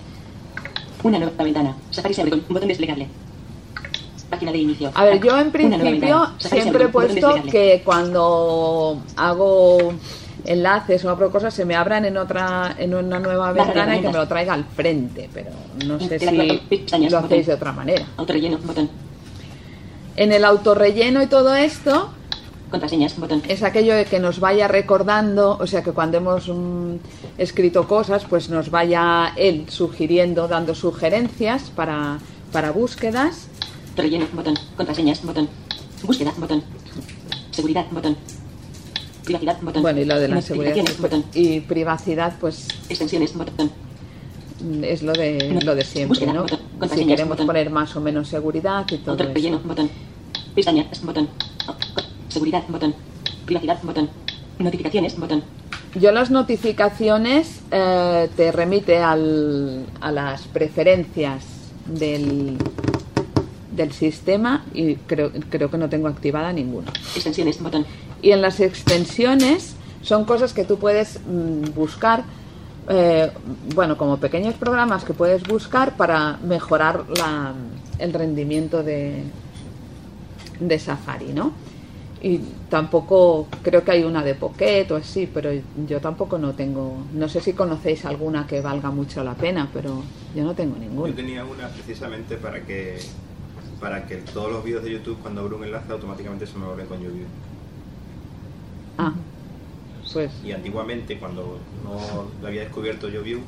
Una nueva ventana. Safari se abre con botón desplegable. Página de inicio. A ver, yo en principio siempre he puesto que cuando hago enlaces o abro cosas se me abran en otra en una nueva ventana y que me lo traiga al frente, pero no sé si lo hacéis de otra manera. Autorrelleno, botón. En el autorrelleno y todo esto, contraseñas, botón. Es aquello de que nos vaya recordando, o sea, que cuando hemos mm, escrito cosas, pues nos vaya él sugiriendo, dando sugerencias para, para búsquedas. Relleno, botón, contraseñas, botón, búsqueda, botón, seguridad, botón, privacidad, botón. Bueno, y lo de la seguridad botón. Y privacidad, pues... Extensiones, botón. Es lo de, lo de siempre, búsqueda, ¿no? Botón, si queremos botón. Poner más o menos seguridad y todo. Otro eso. Relleno, botón, pestañas, botón, seguridad, botón, privacidad, botón, notificaciones, botón. Yo las notificaciones eh, te remite al, a las preferencias del... del sistema y creo, creo que no tengo activada ninguna. Extensiones, botón. Y en las extensiones son cosas que tú puedes mm, buscar, eh, bueno, como pequeños programas que puedes buscar para mejorar la, el rendimiento de, de Safari, ¿no? Y tampoco, creo que hay una de Pocket o así, pero yo tampoco no tengo, no sé si conocéis alguna que valga mucho la pena, pero yo no tengo ninguna. Yo tenía una precisamente para que... para que todos los vídeos de YouTube, cuando abro un enlace, automáticamente se me abren con YouView. Ah, pues... Y antiguamente, cuando no había descubierto YouView,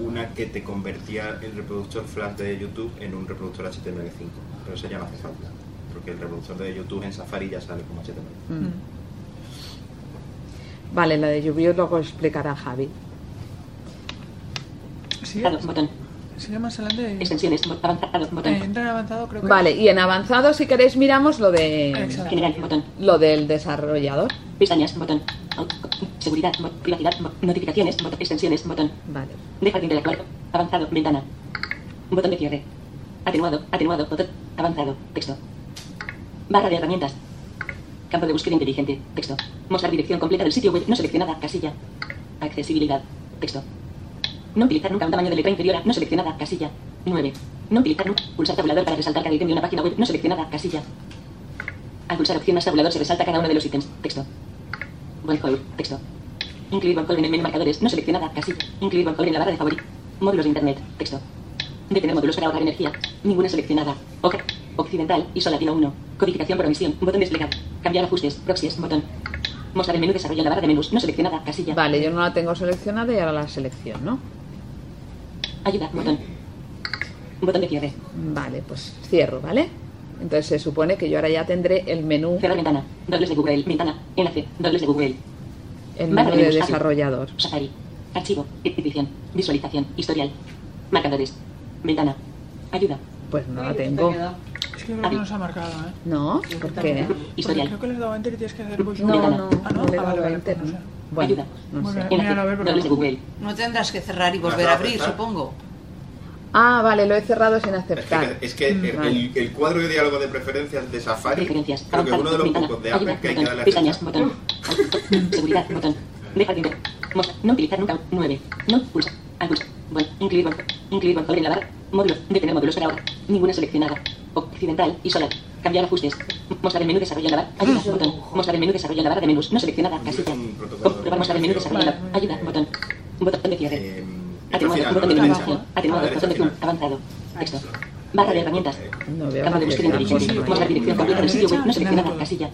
una que te convertía el reproductor Flash de YouTube en un reproductor H T M L cinco. Pero eso ya no hace falta, porque el reproductor de YouTube en Safari ya sale como H T M L. Mm. Vale, la de YouView luego explicará Javi. ¿Sí? Claro, botón. Más adelante. Extensiones, avanzado, botón. Eh, entra en avanzado, creo que vale, es. Y en avanzado, si queréis, miramos lo de general, botón. Lo del desarrollador. Pestañas, botón. Seguridad, botón. Privacidad, botón. Notificaciones, botón. Extensiones, botón. Vale. Deja de interactuar. Avanzado, ventana. Botón de cierre. Atenuado, atenuado, botón. Avanzado, texto. Barra de herramientas. Campo de búsqueda inteligente, texto. Mostrar dirección completa del sitio web no seleccionada, casilla. Accesibilidad, texto. No utilizar nunca un tamaño de letra inferior a no seleccionada, casilla. nueve. No utilizar nunca. Pulsar tabulador para resaltar cada ítem de una página web no seleccionada, casilla. Al pulsar opción más tabulador se resalta cada uno de los ítems. Texto. Bonjour, texto. Incluir Bonjour en el menú marcadores no seleccionada, casilla. Incluir Bonjour en la barra de favoritos. Módulos de internet, texto. Detener módulos para ahorrar energía. Ninguna seleccionada. Ok. Occidental, I S O Latino uno. Codificación por omisión, botón desplegable. Cambiar ajustes, proxies, botón. Mostrar el menú desarrollo en la barra de menús no seleccionada, casilla. Vale, yo no la tengo seleccionada y ahora la selección, ¿no? Ayuda, botón. Botón de cierre. Vale, pues cierro, ¿vale? Entonces se supone que yo ahora ya tendré el menú. Cerrar ventana. Dobles de Google. Ventana. Enlace. Dobles de Google. El menú de, menús, de desarrollador. Safari. Archivo. Edición. Visualización. Historial. Marcadores. Ventana. Ayuda. Pues no la tengo. Es que creo que no nos ha marcado, ¿eh? No, ¿por qué? Historial. Creo que les he dado enter y tienes que hacer voiceover. No, no, ah, no, no le he dado ah, vale, enter. Vale, no. Bueno, ayuda. No sé. Enlace, no tendrás que cerrar y volver a abrir, supongo. Ah, vale, lo he cerrado sin aceptar. Es que, es que vale. el, el cuadro de diálogo de preferencias de Safari, preferencias, creo que uno de los pocos de Apple que hay que darle a pestañas, botón. Seguridad, botón. Deja de no utilizar nunca. nueve. No pulsa. Al pulsar. Bueno, incluir botón. Incluir botón en la barra. Módulos. Detener módulos para ahora. Ninguna seleccionada. Occidental y solar. Cambiar ajustes. Mostrar el menú desarrollo la barra. Ayuda. Botón. Mostrar el menú desarrollo la barra de menús. No seleccionada. Casilla. Comprobar mostrar el menú desarrollo la ayuda. Botón. Botón de cierre. Atenuado. Botón de iluminación. Atenuado. Botón de zoom. Avanzado. Texto. Barra de herramientas. Campo de búsqueda en dirección. Mostrar dirección completa del sitio web. No seleccionada. Casilla.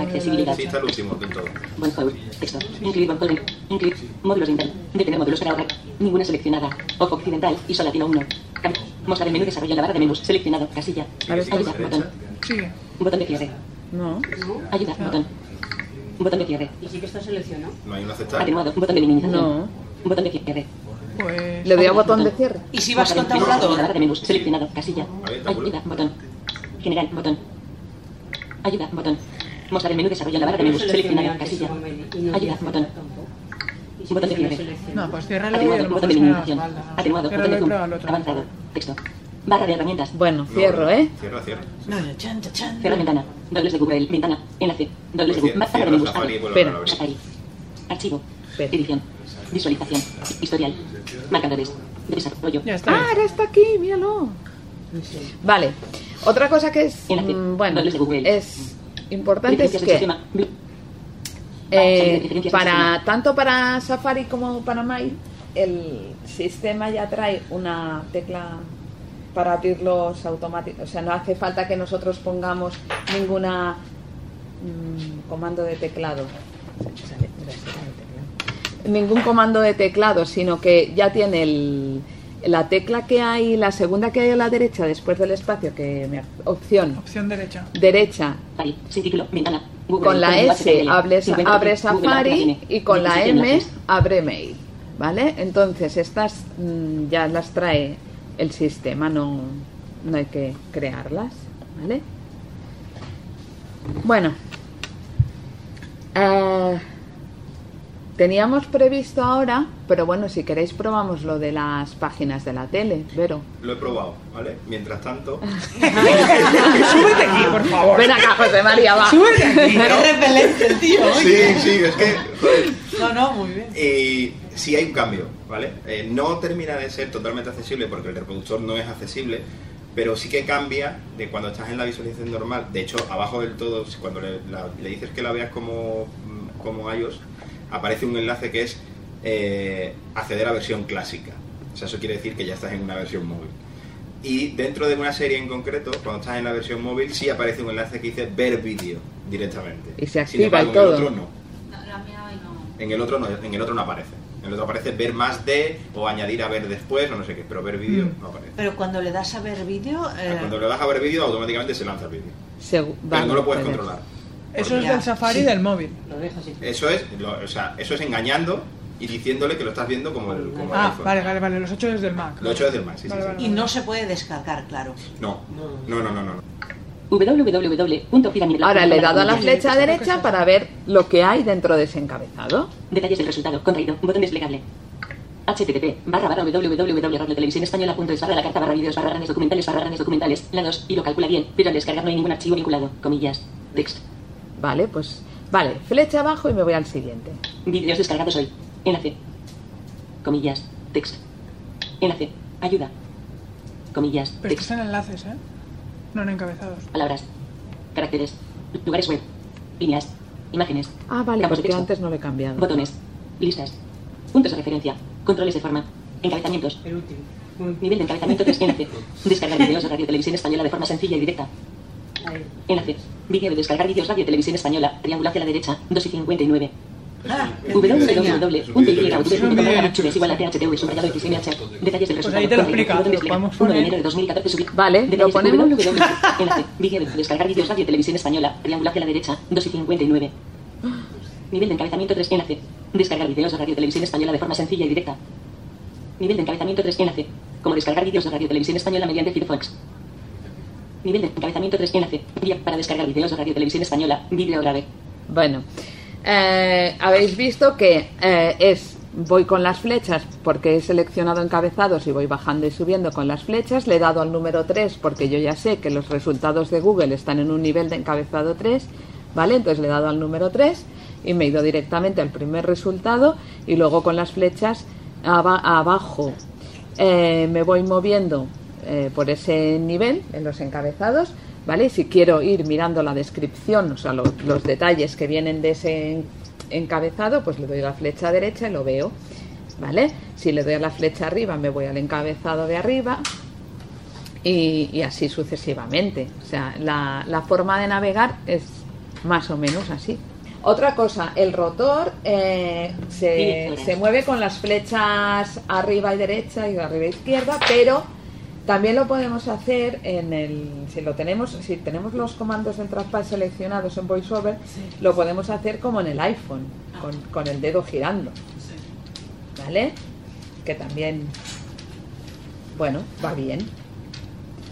Accesibilidad. Sí, está el último del todo. Bonjour. Texto. Incluir Bonjour. Incluir. Módulos internos. Detener módulos para ahorrar. Ninguna seleccionada. Ojo occidental. I S O latino uno. Mostrar el menú desarrolla la barra de menús. Seleccionado. Casilla. Ayuda. Botón. Sigue. Botón de cierre. No. Ayuda. Botón. Botón de cierre. ¿Y sí que está seleccionado? No hay un aceptar. Atenuado. Botón de minimización. No. Botón de cierre. Pues... Le doy a botón de cierre. ¿Y si vas contemplado? Barra de menús. Seleccionado. Casilla. Ayuda. Botón. General. Botón. Ayuda. Botón. Mostrar el menú desarrolla la barra de menús. Seleccionado. Casilla. Ayuda. Botón. Botón de cierre. No, pues ciérralo. Atenuado. Botón de minimización. Atenuado. Botón de zoom. Avanzado. Texto. Barra de herramientas. Bueno, cierro, ¿eh? Cierro, cierro. No, chan, chan. Cierra ventana. Dobles de Google. Ventana. Enlace. Dobles de Google. Barra de menús. Espera. Safari. Archivo. Edición. Visualización. Historial. Marcadores. Desarrollo. Ya está. Ah, ahora está aquí. Míralo. Vale. Otra cosa que es... Enlace. Bueno, dobles de Google. Es importante es que... Eh, para, tanto para Safari como para Mail, el sistema ya trae una tecla... para abrirlos automáticos, o sea, no hace falta que nosotros pongamos ninguna mmm, comando de teclado, ningún comando de teclado, sino que ya tiene el, la tecla que hay, la segunda que hay a la derecha después del espacio, que me, opción, opción derecha, derecha, ahí, sin título, ventana, Google, con la S abre, abre Safari y con la M abre Mail, ¿vale? Entonces estas mmm, ya las trae el sistema, no, no hay que crearlas, ¿vale? Bueno, eh, teníamos previsto ahora, pero bueno, si queréis probamos lo de las páginas de la tele, Vero. Lo he probado, ¿vale? Mientras tanto... Súbete aquí, por favor. Ven acá, José María, va. Súbete aquí. Es repelente el tío. Sí, sí, es que... Joder. No, no, muy bien. Eh, sí hay un cambio, ¿vale? Eh, no termina de ser totalmente accesible porque el reproductor no es accesible, pero sí que cambia de cuando estás en la visualización normal. De hecho, abajo del todo, cuando le, la, le dices que la veas como, como iOS, aparece un enlace que es eh, acceder a versión clásica. O sea, eso quiere decir que ya estás en una versión móvil. Y dentro de una serie en concreto, cuando estás en la versión móvil, sí aparece un enlace que dice ver vídeo directamente. Y se activa y todo. Sin embargo, en el otro no. En el otro no, en el otro no aparece. En el otro aparece ver más de, o añadir a ver después, o no sé qué, pero ver vídeo no aparece. Pero cuando le das a ver vídeo... Eh... Cuando le das a ver vídeo, automáticamente se lanza el vídeo. Segu pero vale, no lo puedes controlar. Eso es ya. Del Safari sí. Del móvil. Lo dejo así. Eso es, lo, o sea, eso es engañando y diciéndole que lo estás viendo como el, como ah, el iPhone. Vale, vale, vale, los ocho es del Mac. Los ocho es del Mac, sí, vale, sí, vale, sí. Y no se puede descargar, claro. No, no, no, no, no. no. www. Ahora le he dado a la flecha derecha para ver lo que hay dentro de ese encabezado. Detalles del resultado. Contraído. Botón desplegable. http barra barra www.radiotelevisiónespañola.es barra la carta barra videos barra grandes documentales barra grandes documentales. La dos. Y lo calcula bien, pero al descargar no hay ningún archivo vinculado. Comillas. Text. Vale, pues... Vale. Flecha abajo y me voy al siguiente. Videos descargados hoy. Enlace. Comillas. Text. Enlace. Ayuda. Comillas. Text. Pero estos son enlaces, ¿eh? No, no encabezados. Palabras, caracteres, lugares web, líneas, imágenes. Ah, vale, porque texto, antes no lo he cambiado. Botones, listas, puntos de referencia, controles de forma, encabezamientos. El último. Nivel de encabezamiento tres. Enlace. Descargar videos de radio televisión española de forma sencilla y directa. Ahí. Enlace. Video de descargar videos radio televisión española. Triángulo hacia la derecha. dos y cincuenta y nueve. Ah, detalles del resultado. Ahí te lo explica. uno de enero de dos mil catorce. Vale, lo ponemos. Descargar vídeos radio televisión española. Triángulo hacia la derecha. dos y cincuenta y nueve. Nivel de encabezamiento tres. Enlace. Descargar vídeos de radio televisión española de forma sencilla y directa. Nivel de encabezamiento tres. Enlace. Como descargar vídeos de radio televisión española mediante Firefox. Nivel de encabezamiento tres. Enlace. Para descargar vídeos de radio televisión española. Vídeo grave. Bueno. Eh, habéis visto que eh, es voy con las flechas porque he seleccionado encabezados y voy bajando y subiendo con las flechas. Le he dado al número tres porque yo ya sé que los resultados de Google están en un nivel de encabezado tres, ¿vale? Entonces le he dado al número tres y me he ido directamente al primer resultado y luego con las flechas aba abajo eh, me voy moviendo eh, por ese nivel en los encabezados ¿vale? Si quiero ir mirando la descripción, o sea, lo, los detalles que vienen de ese encabezado, pues le doy la flecha derecha y lo veo, ¿vale? Si le doy a la flecha arriba, me voy al encabezado de arriba y, y así sucesivamente. O sea, la, la forma de navegar es más o menos así. Otra cosa, el rotor eh, se, se mueve con las flechas arriba y derecha y arriba e izquierda, pero también lo podemos hacer en el, si lo tenemos, si tenemos los comandos del trackpad seleccionados en VoiceOver, sí, lo podemos hacer como en el iPhone, con, con el dedo girando, sí, ¿vale? Que también, bueno, va bien.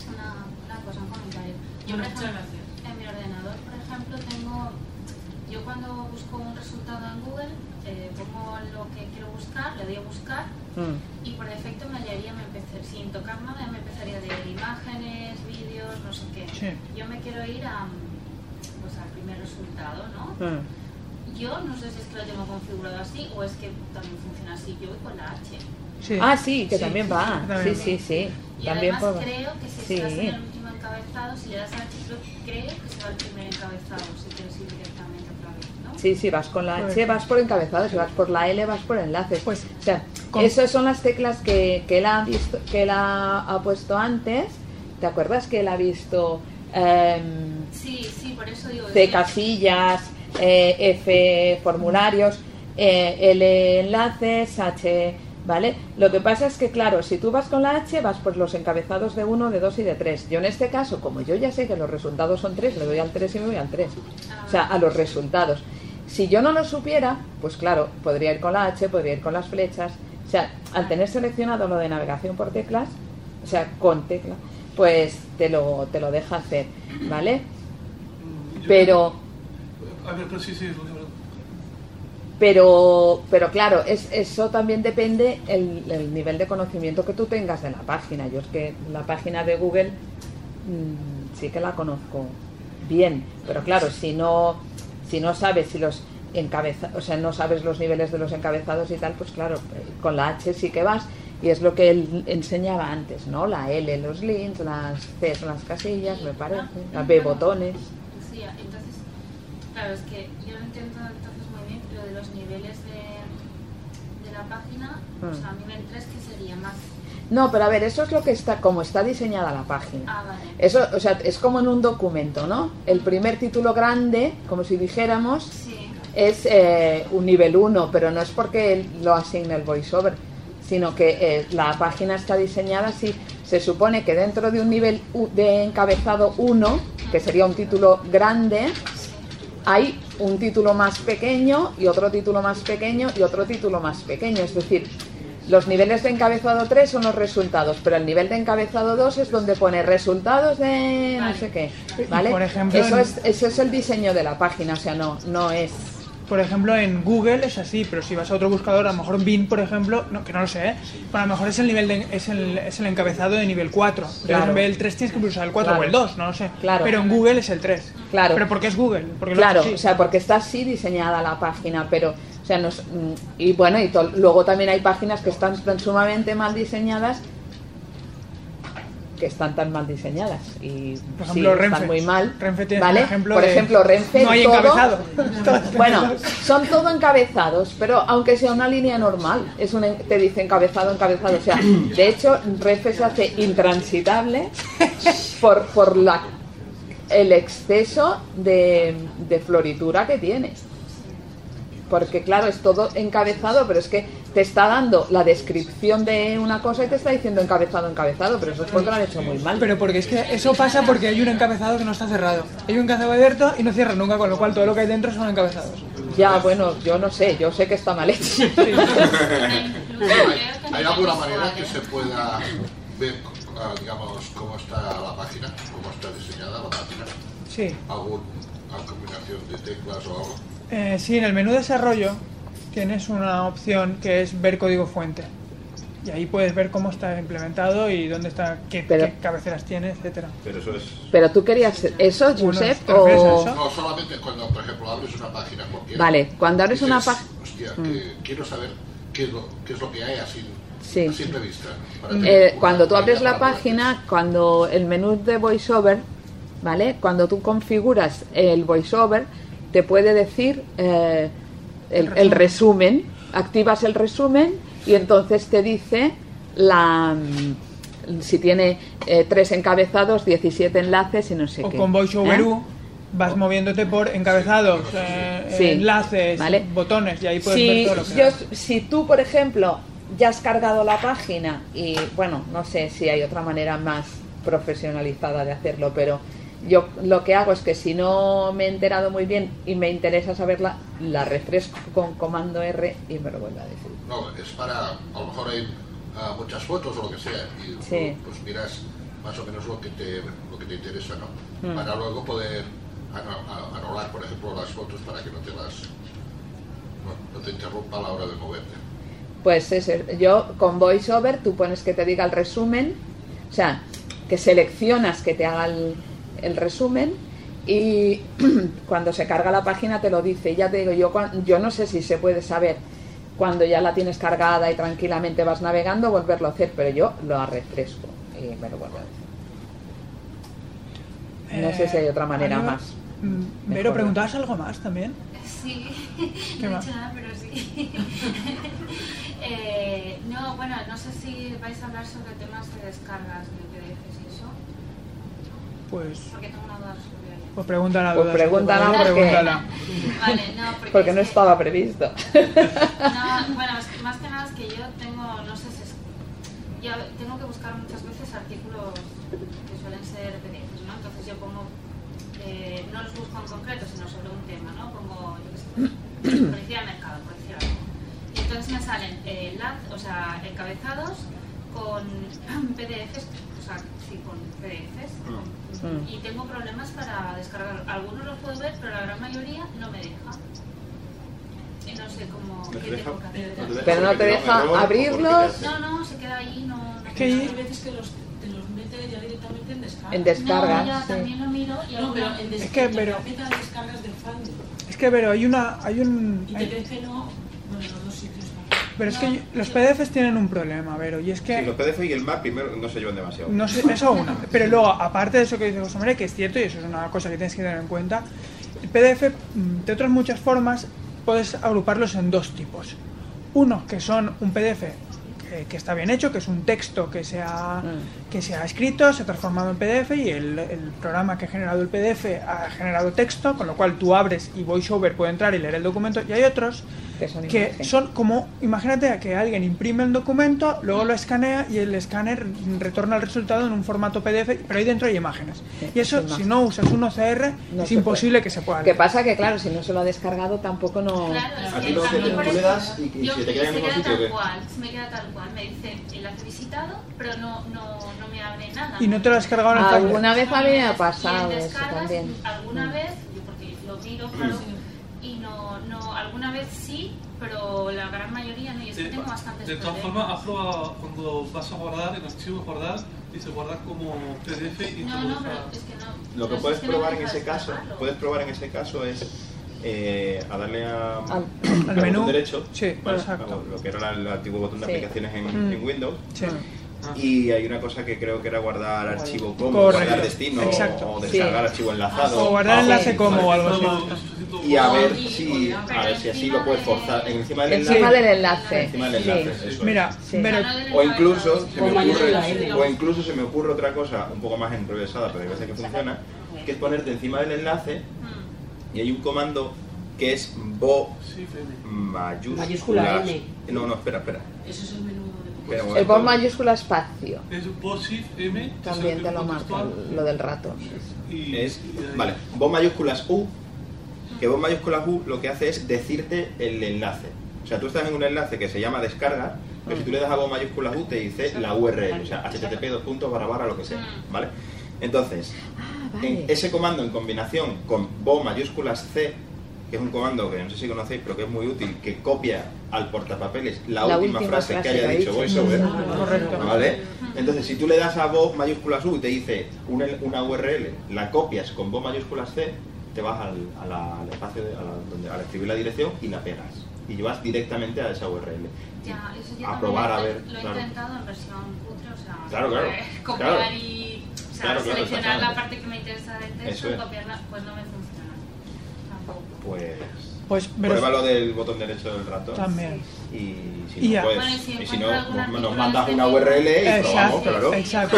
Una, una cosa, un comentario. Yo, por ejemplo, en mi ordenador, por ejemplo, tengo, yo cuando busco un resultado en Google, eh, pongo lo que quiero buscar, le doy a buscar. Mm. Y por defecto me hallaría, me empecé, sin tocar nada, me empezaría de imágenes, vídeos, no sé qué. Sí. Yo me quiero ir a, pues, al primer resultado, ¿no? Mm. Yo no sé si es que lo tengo configurado así o es que también funciona así, yo voy con la H. Sí. Ah, sí, que sí, también sí, va. También. Sí, sí, sí. Y también además puedo. Creo que si sí, estás en el último encabezado, si le das al título, creo que se va al primer encabezado, si quieres ir directamente otra vez, ¿no? Sí, sí, vas con la H, pues, vas por encabezado, si vas por la L, vas por enlaces. Pues, o sea, ¿cómo? Esas son las teclas que, que, él ha visto, que él ha, ha puesto antes. ¿Te acuerdas que él ha visto eh, sí, sí, por eso digo, C casillas, eh, F formularios, eh, L enlaces, H, ¿vale? Lo que pasa es que, claro, si tú vas con la H, vas por los encabezados de uno, de dos y de tres. Yo en este caso, como yo ya sé que los resultados son tres, le doy al tres y me voy al tres. O sea, a los resultados. Si yo no lo supiera, pues claro, podría ir con la H, podría ir con las flechas. O sea, al tener seleccionado lo de navegación por teclas, o sea, con tecla, pues te lo, te lo deja hacer, ¿vale? Pero, pero, pero claro, es, eso también depende el, el nivel de conocimiento que tú tengas de la página. Yo es que la página de Google mmm, sí que la conozco bien, pero claro, si no, si no sabes si los encabeza, o sea, no sabes los niveles de los encabezados y tal, pues claro, con la H sí que vas, y es lo que él enseñaba antes, ¿no? La L, los links, las C, las casillas, sí, me parece, no, las B, claro, botones. Sí, entonces, claro, es que yo lo entiendo entonces muy bien, pero de los niveles de, de la página, hmm. o sea, nivel tres, que sería más. No, pero a ver, eso es lo que está, como está diseñada la página. Ah, vale. Eso, o sea, es como en un documento, ¿no? El primer título grande, como si dijéramos, sí, es eh, un nivel uno, pero no es porque lo asigna el VoiceOver, sino que eh, la página está diseñada así. Se supone que dentro de un nivel de encabezado uno, que sería un título grande, hay un título más pequeño y otro título más pequeño y otro título más pequeño. Es decir, los niveles de encabezado tres son los resultados, pero el nivel de encabezado dos es donde pone resultados de no sé qué, ¿vale? Por ejemplo, eso es, eso es el diseño de la página, o sea, no, no es... Por ejemplo, en Google es así, pero si vas a otro buscador, a lo mejor Bing, por ejemplo, no, que no lo sé, ¿eh? Pero a lo mejor es el nivel de, es, el, es el encabezado de nivel cuatro. Claro. En vez del tres tienes que pulsar el cuatro, claro, o el dos, no lo sé. Claro. Pero en Google es el tres. Claro. ¿Pero por qué es Google? Porque claro, o sea, porque está así diseñada la página, pero... O sea, nos, y bueno, y to, luego también hay páginas que están tan sumamente mal diseñadas, que están tan mal diseñadas y por ejemplo, sí, Renfe, están muy mal, Renfe tiene, ¿vale? Ejemplo por ejemplo, Renfe no hay todo, encabezado. Bueno, son todo encabezados, pero aunque sea una línea normal, es un, te dice encabezado, encabezado, o sea, de hecho Renfe se hace intransitable por, por la, el exceso de, de floritura que tiene, porque claro, es todo encabezado, pero es que te está dando la descripción de una cosa y te está diciendo encabezado, encabezado, pero eso es porque lo han hecho muy mal. Pero porque es que eso pasa porque hay un encabezado que no está cerrado. Hay un encabezado abierto y no cierra nunca, con lo cual todo lo que hay dentro son encabezados. Ya, bueno, yo no sé, yo sé que está mal hecho. Sí. ¿Hay alguna manera que se pueda ver, digamos, cómo está la página, cómo está diseñada la página? Sí. ¿Alguna combinación de teclas o algo? Eh, sí, en el menú desarrollo tienes una opción que es ver código fuente y ahí puedes ver cómo está implementado y dónde está, qué, pero, qué cabeceras tiene, etcétera. Pero eso es. Pero tú querías eso, Josep, o eso? No, solamente cuando, por ejemplo, abres una página cualquiera. Vale, cuando abres dices, una página. Hostia, mm. que quiero saber qué es lo, qué es lo que hay así. Sí. Así prevista, para eh, cuando tú abres la página, cuando el menú de VoiceOver ¿vale? Cuando tú configuras el VoiceOver, te puede decir eh, el, el, resumen. el resumen, activas el resumen y entonces te dice la... si tiene eh, tres encabezados, diecisiete enlaces y no sé o qué. O con VoiceOver ¿Eh? U vas moviéndote por encabezados, eh, sí, enlaces, ¿vale? Botones, y ahí puedes si, ver todo lo que yo, Si tú, por ejemplo, ya has cargado la página y, bueno, no sé si hay otra manera más profesionalizada de hacerlo, pero yo lo que hago es que si no me he enterado muy bien y me interesa saberla, la refresco con comando R y me lo vuelvo a decir. No, es para, a lo mejor hay... a muchas fotos o lo que sea y sí. pues miras más o menos lo que te, lo que te interesa, ¿no? Mm. Para luego poder anular, por ejemplo, las fotos para que no te las no, no te interrumpa a la hora de moverte. Pues eso, yo con VoiceOver tú pones que te diga el resumen, o sea, que seleccionas que te haga el, el resumen y cuando se carga la página te lo dice. Ya te digo, yo, yo no sé si se puede saber cuando ya la tienes cargada y tranquilamente vas navegando, volverlo a hacer, pero yo lo refresco y me lo vuelvo a hacer. No eh, sé si hay otra manera Ana, más. Pero ¿preguntabas algo más también? Sí, no he hecho nada, pero sí. eh, no, bueno, no sé si vais a hablar sobre temas de descargas de P D Fs y eso. Pues... porque tengo una duda sobre... Pues pregúntala, pues pregúntala, porque, pregúntala. Vale, no, porque, porque no estaba previsto. No, bueno, es que más que nada es que yo tengo, no sé si es, yo tengo que buscar muchas veces artículos que suelen ser P D Fs, ¿no? Entonces yo pongo, eh, no los busco en concreto, sino sobre un tema, ¿no? Pongo, yo qué sé, policía de mercado, policía de mercado. Y entonces me salen eh, lad, o sea, encabezados con P D Fs, o sea, sí, con P D Fs, con y tengo problemas para descargar. Algunos los puedo ver, pero la gran mayoría no me deja. Y no sé cómo... ¿Qué tengo que hacer? ¿Pero no te deja abrirlos? No, no, se queda ahí. No, no. Es que hay veces que los, te los mete ya directamente en descarga. En descarga, no, sí. También lo miro y no, pero en es que, pero, la descargas del fandom. Es que, pero hay una... Hay un, y te crees que no... Bueno, los dos sitios. Pero es que no, los P D Fs tienen un problema, Vero, y es que... Sí, los P D Fs y el Mac primero no se llevan demasiado. No sé, eso una. Pero luego, aparte de eso que dice José María, que es cierto, y eso es una cosa que tienes que tener en cuenta, el P D F, de otras muchas formas, puedes agruparlos en dos tipos. Unos que son un P D F que, que está bien hecho, que es un texto que se ha, que se ha escrito, se ha transformado en P D F, y el, el programa que ha generado el P D F ha generado texto, con lo cual tú abres y VoiceOver puede entrar y leer el documento, y hay otros... que, son, que son como, imagínate que alguien imprime el documento, luego lo escanea y el escáner retorna el resultado en un formato P D F, pero ahí dentro hay imágenes. Sí, y eso, si no usas un O C R, no es imposible puede. que se pueda. ¿Qué pasa? Que claro, si no se lo ha descargado, tampoco no... Claro, es que, no, que tú le das y, y yo, se te queda en el mismo sitio. Tal cual, se me queda tal cual, me dice, enlace visitado, pero no, no, no me abre nada. ¿Y no te lo has cargado en el tablet? Alguna vez a mí me ha pasado eso también. Alguna mm. vez, porque lo miro, claro... Y no, no, alguna vez sí, pero la gran mayoría no, y es que tengo bastantes. De todas formas, hazlo cuando vas a guardar, en archivo guardar, dice guardar como P D F y no, no, pero es que no. Lo que puedes probar en ese caso, puedes probar en ese caso es eh, a darle a, al, al menú derecho, sí, bueno, lo que era el antiguo botón de sí. aplicaciones en, mm. en Windows. Sí. Ah. Y hay una cosa que creo que era guardar vale. archivo como, Correcto. guardar destino Exacto. o descargar sí. archivo enlazado. O guardar ah, enlace sí. como o algo así. Y a ver si, a ver si así lo puedes forzar encima del enlace. Encima del enlace. Encima del enlace sí. eso Mira, sí. pero, o, incluso, se me ocurre, o incluso se me ocurre otra cosa un poco más improvisada, pero hay veces que funciona, que es ponerte encima del enlace y hay un comando que es bo mayúsculas. Mayúscula N. No, no, espera, espera. Eso es el menú. Bueno, el voz mayúscula espacio. Es voz M. También te lo marca lo del ratón. Es, vale, voz mayúsculas U. Que voz mayúsculas U lo que hace es decirte el enlace. O sea, tú estás en un enlace que se llama descarga, pero si tú le das a voz mayúsculas U te dice la U R L, o sea, http dos puntos barra barra lo que sea, ¿vale? Entonces, ah, vale. En ese comando en combinación con voz mayúsculas C, que es un comando que no sé si conocéis, pero que es muy útil, que copia al portapapeles la, la última, última frase, frase que haya dicho VoiceOver. Correcto. ¿Vale? Entonces, si tú le das a voz mayúsculas U y te dice una, una U R L, la copias con voz mayúsculas C, te vas al, a la, al espacio de, a la, donde al escribir la dirección y la pegas. Y vas directamente a esa U R L. Ya, eso ya a probar, lo, a ver. Lo he claro. intentado en versión cutre, o sea, claro, claro, copiar claro. y... sea, claro, claro, seleccionar la parte que me interesa del texto y copiarla, pues no me funciona tampoco. Pues... Pues, pruébalo del botón derecho del ratón también. Y si no, yeah. pues, bueno, si y si no nos mandas una U R L y exacto, probamos, claro. Exacto.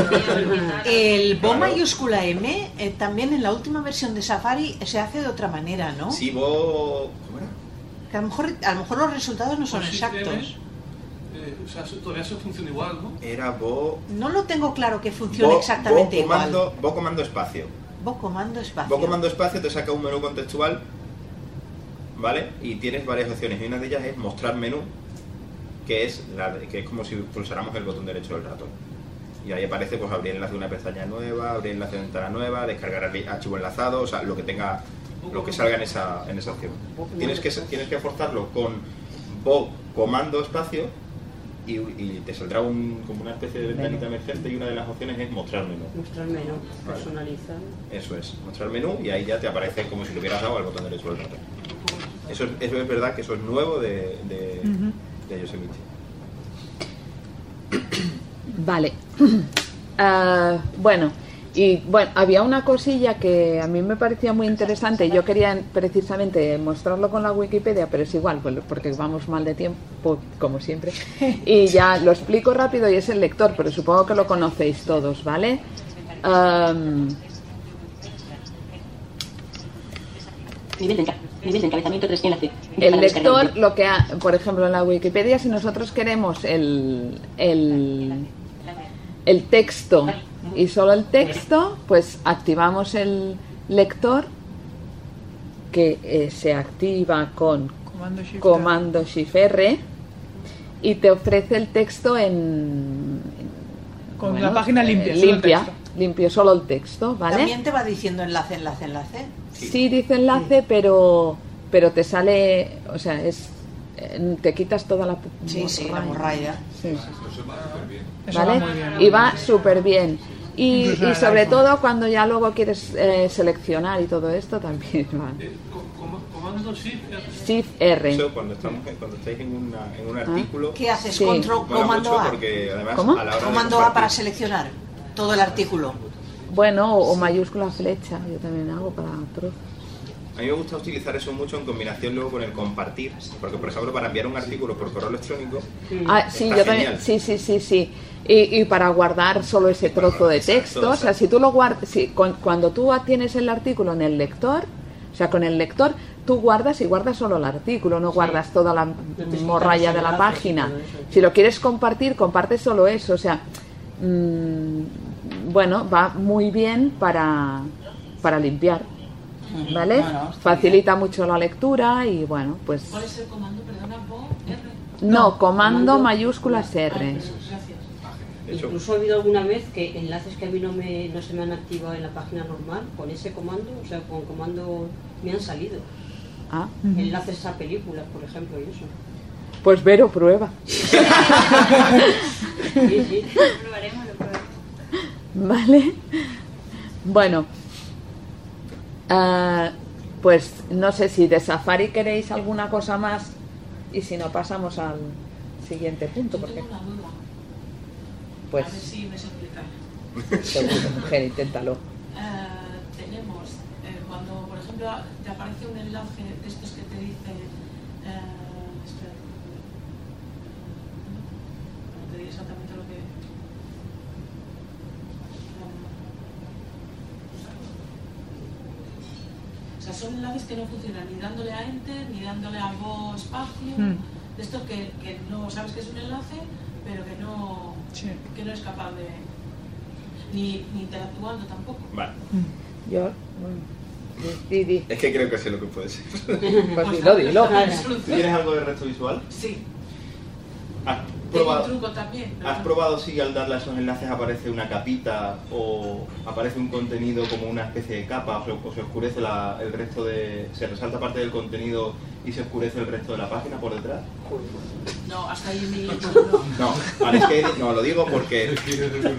El bo claro. mayúscula M eh, también en la última versión de Safari se hace de otra manera, ¿no? Sí, bo... ¿Cómo era? Que a lo mejor, a lo mejor los resultados no son exactos. Eh, o sea, todavía eso funciona igual, ¿no? Era bo... No lo tengo claro que funcione bo, exactamente bo comando, igual. Bo comando espacio. Bo comando espacio. Bo comando espacio te saca un menú contextual... ¿Vale? Y tienes varias opciones y una de ellas es mostrar menú, que es, la, que es como si pulsáramos el botón derecho del ratón. Y ahí aparece pues abrir enlace de una pestaña nueva, abrir enlace de una ventana nueva, descargar archivo enlazado, o sea, lo que tenga, lo que salga en esa, en esa opción. Tienes que, tienes que forzarlo con bo comando espacio y, y te saldrá un, como una especie de ventanita emergente y una de las opciones es mostrar menú. Mostrar menú, vale. Personalizar. Eso es, mostrar menú y ahí ya te aparece como si lo hubieras dado al botón derecho del ratón. Eso, eso es verdad que eso es nuevo de, de, uh-huh. de Yosemite. Vale. Uh, bueno, y bueno, había una cosilla que a mí me parecía muy interesante. Yo quería precisamente mostrarlo con la Wikipedia, pero es igual, porque vamos mal de tiempo, como siempre. Y ya lo explico rápido y es el lector, pero supongo que lo conocéis todos, ¿vale? Um, Nivel de, nivel de encabezamiento tres enlace. El lector, lo que ha, por ejemplo en la Wikipedia, si nosotros queremos el, el, el texto y solo el texto, pues activamos el lector que eh, se activa con comando Shift R y te ofrece el texto en... Con bueno, la página limpia. Limpia, solo limpio, solo el texto, ¿vale? También te va diciendo enlace, enlace, enlace. Sí, dice enlace, sí. pero pero te sale, o sea, es te quitas toda la sí, sí, la morralla. Sí. ¿Vale? Y va súper bien. Y, y sobre todo cuando ya luego quieres eh, seleccionar y todo esto también va. Comando Shift R. Eso cuando estamos cuando estáis en, una, en un artículo. ¿Qué haces? Sí. Control comando A. Además, ¿cómo? A la hora comando A para seleccionar todo el artículo. Bueno, o mayúscula flecha, yo también hago para otros. A mí me gusta utilizar eso mucho en combinación luego con el compartir, porque por ejemplo para enviar un artículo por correo electrónico. Ah, sí, yo genial. También. Sí, sí, sí, sí. Y, y para guardar solo ese trozo de texto, exacto, exacto. O sea, si tú lo guardas, si, con, cuando tú tienes el artículo en el lector, o sea, con el lector tú guardas y guardas solo el artículo, no guardas sí. toda la morralla de la página. Si lo quieres compartir, comparte solo eso, o sea. Mmm, Bueno, va muy bien para, para limpiar, ¿vale? Bueno, facilita bien. Mucho la lectura y bueno, pues... ¿Cuál es el comando? Perdona, ¿po? ¿R? No, no, comando mayúsculas R. R. Gracias. Incluso he oído alguna vez que enlaces que a mí no, me, no se me han activado en la página normal, con ese comando, o sea, con comando me han salido. Ah. Enlaces a películas, por ejemplo, y eso. Pues Vero, prueba. Sí, sí, lo probaremos, lo probaremos. Vale, bueno, uh, pues no sé si de Safari queréis alguna cosa más y si no pasamos al siguiente punto. Yo porque tengo una duda. Pues, a ver si me explicáis. Seguro, mujer, inténtalo. Uh, tenemos, eh, cuando por ejemplo te aparece un enlace de estos que te dice, uh, espera, no te diré exactamente lo que... O sea, son enlaces que no funcionan, ni dándole a enter, ni dándole a bo espacio, mm. de esto que, que no sabes que es un enlace, pero que no, sí. que no es capaz de... Ni, ni interactuando tampoco. Vale. Mm. Yo... Bueno, di, di. Es que creo que sé lo que puede ser. Pues dilo, dilo. ¿Tienes algo de resto visual? Sí. ¿Has probado, un truco también, ¿has no? probado si al darle a esos enlaces aparece una capita o aparece un contenido como una especie de capa o se, o se oscurece la, el resto de... se resalta parte del contenido y se oscurece el resto de la página por detrás? No, hasta ahí mi... No, vale, es que no, lo digo porque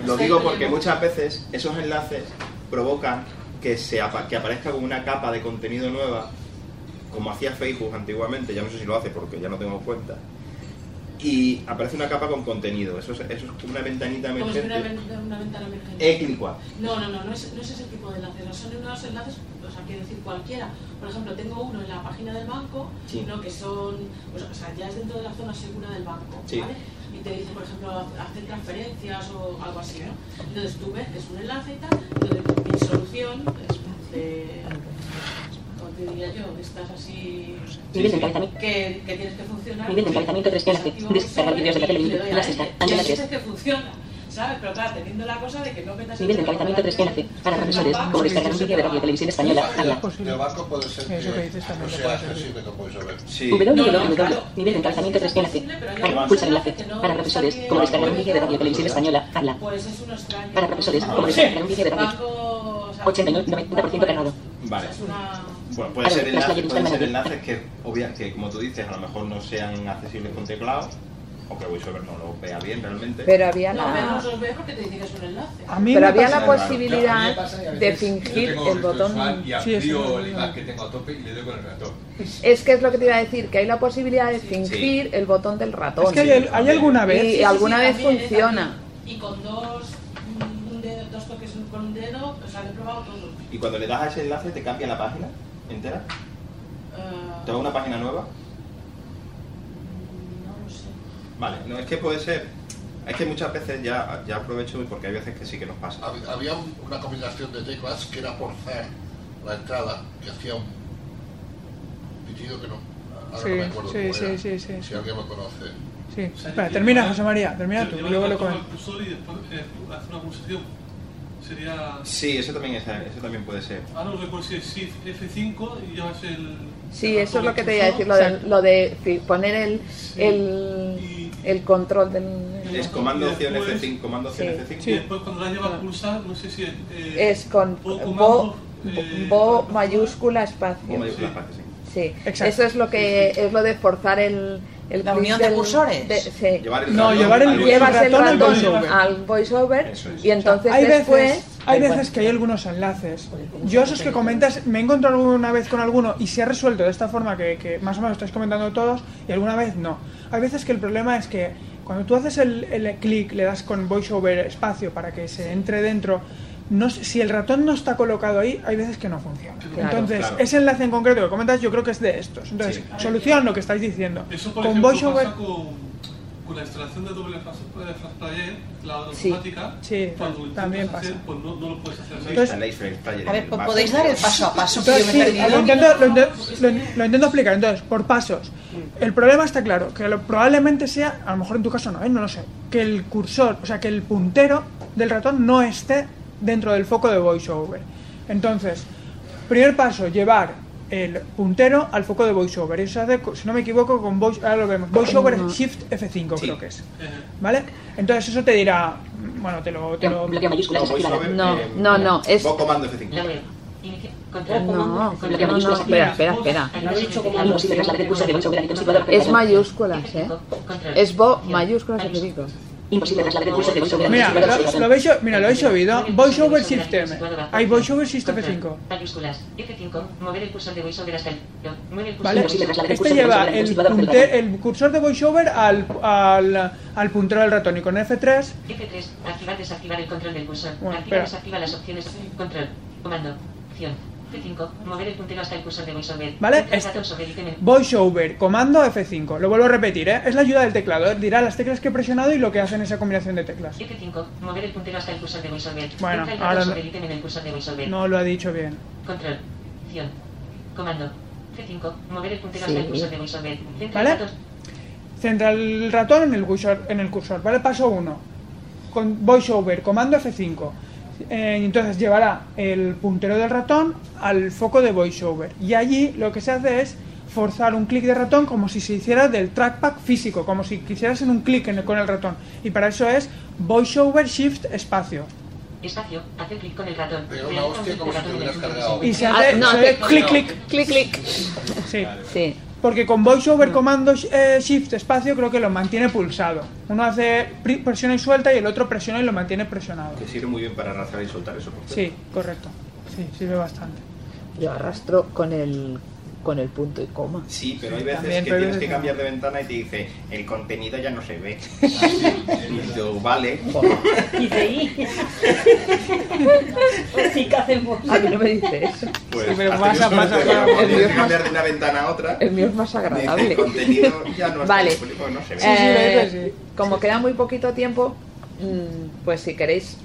lo digo porque muchas veces esos enlaces provocan que, se, que aparezca como una capa de contenido nueva como hacía Facebook antiguamente, ya no sé si lo hace porque ya no tengo cuenta. y aparece una capa con contenido. Eso es, eso es una ventanita emergente. Como si fuera una ventana emergente. Eclicua. No, no, no, no es, no es ese tipo de enlaces. No son unos enlaces, o sea, quiero decir cualquiera. Por ejemplo, tengo uno en la página del banco, sí. ¿no? que son, o sea, ya es dentro de la zona segura del banco, sí. ¿vale? Y te dice, por ejemplo, hacer transferencias o algo así, ¿no? Entonces tú ves, es un enlace y tal, entonces mi solución es de... Te diría yo, estás así... Sí, sí, que, que tienes que funcionar... Nivel de encabezamiento tres G, descargar vídeos de la televisión, las está, antes de que funciona, ¿sabes? Pero claro, teniendo la cosa de que no metas... Nivel de encabezamiento tres G, para profesores, como descargar un vídeo de la televisión española, habla. El barco puede ser que no sea accesible, que puedes saber. doble u doble u doble u, nivel de encabezamiento tres G, pulsa enlace, para profesores, como descargar un vídeo de la televisión española, habla. Para profesores, como descargar un vídeo de la televisión española, ochenta y nueve coma noventa por ciento cargado. Vale. Bueno, pueden ser enlaces, pueden ser enlaces que, obvia, que, como tú dices, a lo mejor no sean accesibles con teclado, o que VoiceOver no lo vea bien realmente. Pero había la... No, no los veo porque te digas un enlace. A mí Pero había la posibilidad claro. de fingir el botón... Y amplio sí, el imán que tengo a tope y le doy con el ratón. Es que es lo que te iba a decir, que hay la posibilidad de fingir sí. el botón del ratón. Es que hay, hay alguna vez... Y sí, sí, alguna sí, vez funciona. Y con dos... Un dedo, dos toques con un dedo, o sea, he probado todo. Y cuando le das a ese enlace, ¿te cambia la página? ¿Entera? Uh, ¿Te va una página nueva? No lo sé. Vale, no, es que puede ser. Es que muchas veces ya, ya aprovecho porque hay veces que sí que nos pasa. Había un, una combinación de teclas que era forzar la entrada, que hacía un pitido que no. Ahora sí, no me acuerdo sí, cómo sí, era, sí, sí. Si alguien lo conoce. Sí. Espera, termina, José María, termina tú. Y luego lo comento. Y después hace una pulsación. Sería... Sí, eso también, es, eso también puede ser. Ah, no, recuerdo si es F cinco y ya es el... Sí, eso es lo que te iba a decir, lo de, lo de poner el, sí. el, y... el control del... Es comando opción F cinco, comando opción sí. F cinco. Sí, después cuando la llevas a pulsar, no sé si es... Eh, es con bo, comando, eh, bo mayúscula espacio. Bo mayúscula espacio, sí. Sí, sí. Eso es lo que sí, sí. es lo de forzar el... El la unión de cursores. De, sí. llevar el no, ratón, llevar el, llevas el ratón, ratón al voiceover, al voiceover es. y entonces hay después... Veces, hay veces que hay algunos enlaces. Yo esos que comentas, me he encontrado alguna vez con alguno y se ha resuelto de esta forma que, que más o menos estáis comentando todos y alguna vez no. Hay veces que el problema es que cuando tú haces el, el clic, le das con voiceover espacio para que se entre dentro... No, si el ratón no está colocado ahí, hay veces que no funciona. Claro, Entonces, claro. ese enlace en concreto que comentas, yo creo que es de estos. Entonces, sí. solucionan lo que estáis diciendo. Eso, por con ejemplo, VoiceOver... pasa con, con la instalación de doble Flash Player, la automática. Sí, sí cuando también pasa. Hacer, pues no, no lo puedes hacer. Entonces, a ver, pues, podéis dar el paso a paso. Entonces, sí, lo, intento, lo, intento, lo, lo intento explicar. Entonces, por pasos. El problema está claro, que lo, probablemente sea, a lo mejor en tu caso no, ¿eh? no lo sé, que el cursor, o sea, que el puntero del ratón no esté dentro del foco de VoiceOver. Entonces, primer paso, llevar el puntero al foco de VoiceOver. Eso se hace, si no me equivoco, con voice, ahora lo vemos. VoiceOver Shift F cinco, sí. creo que es. ¿Vale? Entonces eso te dirá, bueno, te lo, te lo... No, no, no, es comando F cinco. No, no, espera, espera, espera. Es mayúsculas, ¿eh? Es bo mayúsculas F cinco. Imposible trasladar el curso de VoiceOver. Mira, lo, lo habéis, mira, lo habéis oído. VoiceOver System. Hay VoiceOver System F cinco. F cinco. Mover el cursor de VoiceOver hasta el. Vale. Este lleva el, punte, el cursor de VoiceOver al, al, al puntero del ratón y con F tres. F tres. Activar, desactivar el control del cursor. Bueno, activa, desactiva las opciones. Control. Comando. Acción. F cinco. Mover el puntero hasta el cursor de VoiceOver. Vale. VoiceOver, comando F cinco. Lo vuelvo a repetir, ¿eh? Es la ayuda del teclado. ¿eh? Dirá las teclas que he presionado y lo que hacen esa combinación de teclas. F cinco. Mover el puntero hasta el cursor de VoiceOver. Bueno, ahora en el cursor de VoiceOver. No lo ha dicho bien. Control. Acción. Comando. F cinco. Mover el puntero sí. hasta el cursor de VoiceOver. Centra, ¿Vale? Centra el ratón en el cursor. En el cursor. Vale, paso uno. Con VoiceOver, comando F cinco. Entonces llevará el puntero del ratón al foco de VoiceOver y allí lo que se hace es forzar un clic de ratón como si se hiciera del trackpad físico, como si quisieras en un clic en el, con el ratón, y para eso es VoiceOver Shift Espacio. Espacio, hace clic con el ratón. Pero una hostia como si te hubieras cargado. Y se hace, ah, no, se hace no, clic, no. clic, clic, clic, clic. Sí. sí. Porque con VoiceOver comando eh, Shift Espacio creo que lo mantiene pulsado. Uno hace presiona y suelta y el otro presiona y lo mantiene presionado. Que sirve muy bien para arrastrar y soltar eso. Sí, correcto. Sí, sirve bastante. Yo arrastro con el con el punto y coma. Sí, pero hay veces también, que tienes veces que cambiar de ventana y te dice, el contenido ya no se ve. Y yo, vale. Y de ahí. Pues sí, ¿qué hacemos? A mí no me dice eso. Pues sí, pero pasa, pasa. Tienes que cambiar de una ventana a otra. El mío es más agradable. El contenido ya no, vale. Está público, no se ve. Eh, sí, sí, sí. Como queda muy poquito tiempo, pues si queréis,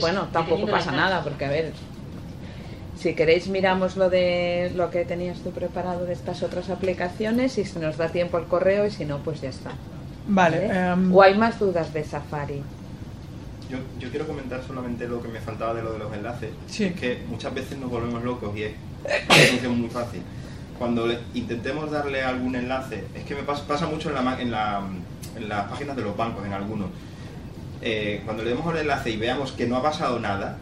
bueno, tampoco pasa nada, porque a ver... Si queréis miramos lo de lo que tenías tú preparado de estas otras aplicaciones y se nos da tiempo al correo, y si no, pues ya está. Vale. ¿Vale? Um... ¿O hay más dudas de Safari? Yo, yo quiero comentar solamente lo que me faltaba de lo de los enlaces. Sí. Es que muchas veces nos volvemos locos y es una solución muy fácil. Cuando le, intentemos darle algún enlace, es que me pasa, pasa mucho en, la, en, la, en las páginas de los bancos, en algunos. Eh, cuando le demos el enlace y veamos que no ha pasado nada,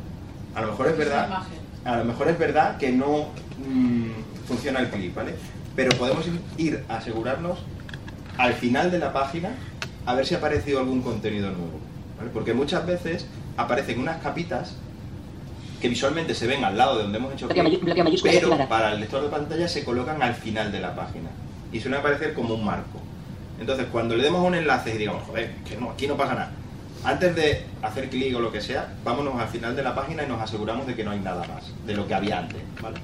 a lo mejor es verdad... A lo mejor es verdad que no mmm, funciona el clic, ¿vale? Pero podemos ir a asegurarnos al final de la página a ver si ha aparecido algún contenido nuevo, ¿vale? Porque muchas veces aparecen unas capitas que visualmente se ven al lado de donde hemos hecho clic, pero para el lector de pantalla se colocan al final de la página y suelen aparecer como un marco. Entonces, cuando le demos un enlace y digamos, joder, que no, aquí no pasa nada, antes de hacer clic o lo que sea, vámonos al final de la página y nos aseguramos de que no hay nada más de lo que había antes, ¿vale?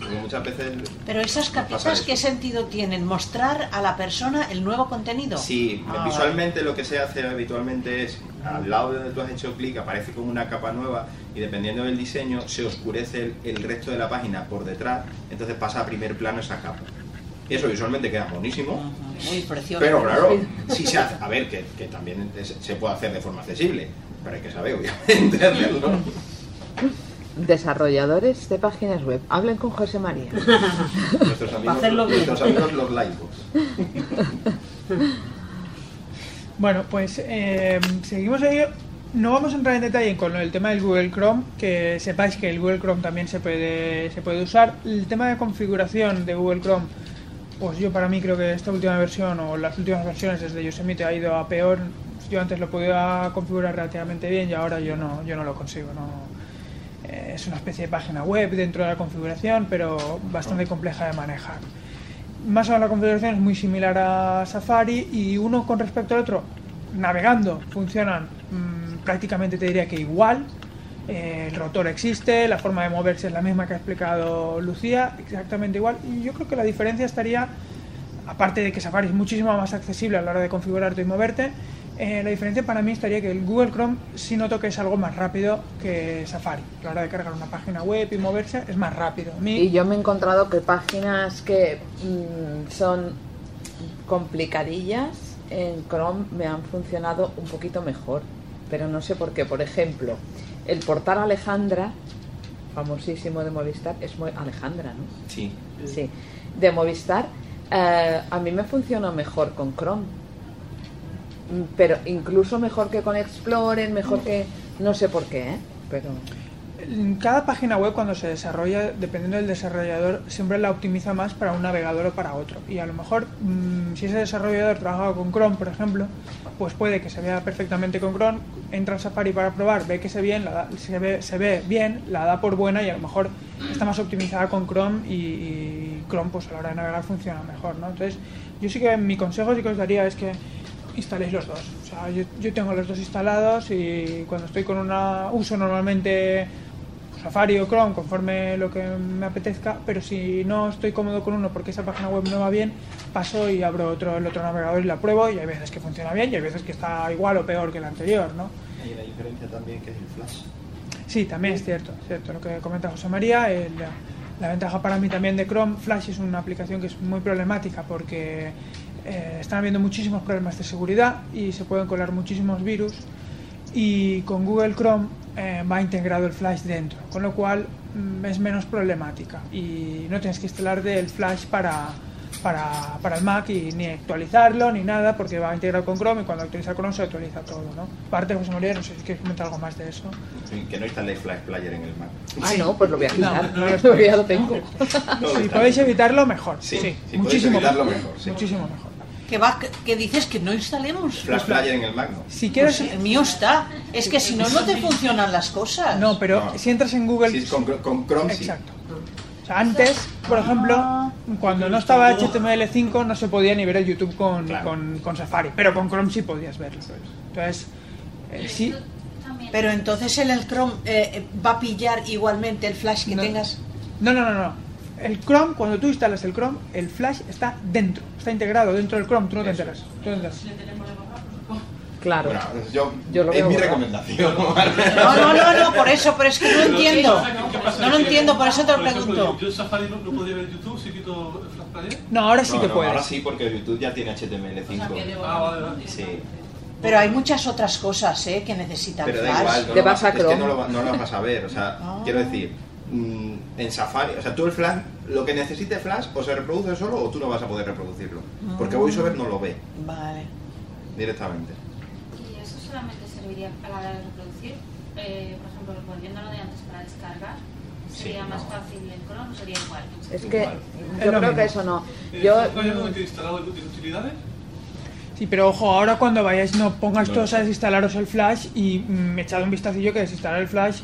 Porque muchas veces... Pero esas capitas, ¿qué sentido tienen? ¿Mostrar a la persona el nuevo contenido? Sí, ah, visualmente, vale. Lo que se hace habitualmente es, al lado de donde tú has hecho clic aparece como una capa nueva y dependiendo del diseño se oscurece el, el resto de la página por detrás, entonces pasa a primer plano esa capa. Eso visualmente queda buenísimo, muy precioso, pero claro, si se hace, a ver, que, que también se puede hacer de forma accesible, pero hay que saber, obviamente, hacerlo. Desarrolladores de páginas web, hablen con José María. Nuestros amigos, nuestros amigos los laicos. Bueno, pues eh, seguimos ahí. No vamos a entrar en detalle con el tema del Google Chrome, que sepáis que el Google Chrome también se puede, se puede usar. El tema de configuración de Google Chrome, pues yo para mí creo que esta última versión o las últimas versiones desde Yosemite ha ido a peor. Yo antes lo podía configurar relativamente bien y ahora yo no, yo no lo consigo. No. Eh, es una especie de página web dentro de la configuración, pero bastante compleja de manejar. Más o menos la configuración es muy similar a Safari y uno con respecto al otro, navegando, funcionan mmm, prácticamente te diría que igual. El rotor existe, la forma de moverse es la misma que ha explicado Lucía, exactamente igual. Y yo creo que la diferencia estaría, aparte de que Safari es muchísimo más accesible a la hora de configurarte y moverte, eh, la diferencia para mí estaría que el Google Chrome sí noto que es algo más rápido que Safari. A la hora de cargar una página web y moverse es más rápido. A mí... Y yo me he encontrado que páginas que mmm, son complicadillas en Chrome me han funcionado un poquito mejor, pero no sé por qué. Por ejemplo... El portal Alejandra, famosísimo de Movistar, es muy Alejandra, ¿no? Sí. Sí, de Movistar, eh, a mí me funciona mejor con Chrome, pero incluso mejor que con Explorer, mejor que... No sé por qué, ¿eh? Pero... Cada página web cuando se desarrolla, dependiendo del desarrollador, siempre la optimiza más para un navegador o para otro. Y a lo mejor, mmm, si ese desarrollador trabajaba con Chrome, por ejemplo, pues puede que se vea perfectamente con Chrome, entra en Safari para probar, ve que se, bien, la da, se, ve, se ve bien, la da por buena y a lo mejor está más optimizada con Chrome y, y Chrome pues a la hora de navegar funciona mejor, ¿no? Entonces, yo sí que mi consejo sí que os daría es que instaléis los dos. O sea, yo, yo tengo los dos instalados y cuando estoy con una... uso normalmente... Safari o Chrome, conforme lo que me apetezca, pero si no estoy cómodo con uno porque esa página web no va bien, paso y abro otro, el otro navegador y la pruebo, y hay veces que funciona bien y hay veces que está igual o peor que el anterior, ¿no? Hay una diferencia también que es el Flash. Sí, también es cierto, es cierto lo que comenta José María. El, la ventaja para mí también de Chrome, Flash es una aplicación que es muy problemática porque eh, están habiendo muchísimos problemas de seguridad y se pueden colar muchísimos virus, y con Google Chrome eh, va integrado el Flash dentro, con lo cual mm, es menos problemática y no tienes que instalarte el Flash para, para, para el Mac y ni actualizarlo ni nada porque va integrado con Chrome, y cuando actualiza Chrome se actualiza todo, ¿no? Aparte, José María, no sé si quieres comentar algo más de eso. Sí, que no instaléis Flash Player en el Mac. Ah, no, pues lo voy a quitar, no, no, no, no, ya lo tengo. Si podéis evitarlo, mejor. Sí, sí, sí, muchísimo evitarlo mejor, mejor sí. Muchísimo mejor. Que, va, que dices que no instalemos Flash Player en el Mac, ¿no? Si quieres, pues el mío está. Es que si no, no te funcionan las cosas. No, pero no. Si entras en Google... Sí, con, con Chrome. Exacto. Sí. Antes, por ejemplo, cuando no estaba H T M L cinco no se podía ni ver el YouTube con, claro. con, con Safari, pero con Chrome sí podías verlo. Entonces, eh, sí. Pero entonces en el Chrome eh, va a pillar igualmente el Flash que no, tengas. No, no, no, no. El Chrome, cuando tú instalas el Chrome, el Flash está dentro, está integrado dentro del Chrome, tú no te enteras. Tú no te enteras. Claro. Bueno, yo, yo lo es mi borrar. recomendación. No, no, no, no, por eso, pero es que no entiendo. No lo entiendo, por eso te lo pregunto. ¿Yo en Safari no, no podía ver YouTube si quito Flash Player? No, ahora sí no, que no, puedes. Ahora sí, porque YouTube ya tiene H T M L cinco. O sea, que debo... ah, vale, vale. Sí. Pero hay muchas otras cosas eh, que necesitan Flash. Pero da igual, no te vas a Chrome. Es que no, lo, no lo vas a ver, o sea, ah. quiero decir, mmm, en Safari, o sea, tú el Flash, lo que necesite Flash o se reproduce solo o tú no vas a poder reproducirlo. Mm. Porque VoiceOver no lo ve. Vale. Directamente. Solamente serviría para la de reproducir, eh, por ejemplo, volviendo a lo de antes para descargar, sería sí, más no. fácil el Chrome, sería igual. Es que igual. yo es creo que eso no. Yo, ¿Estás previamente instalado el útil de utilidades? Sí, pero ojo, ahora cuando vayáis no pongas no, todos no. a desinstalaros el Flash y mm, echad un vistacillo que desinstalar el Flash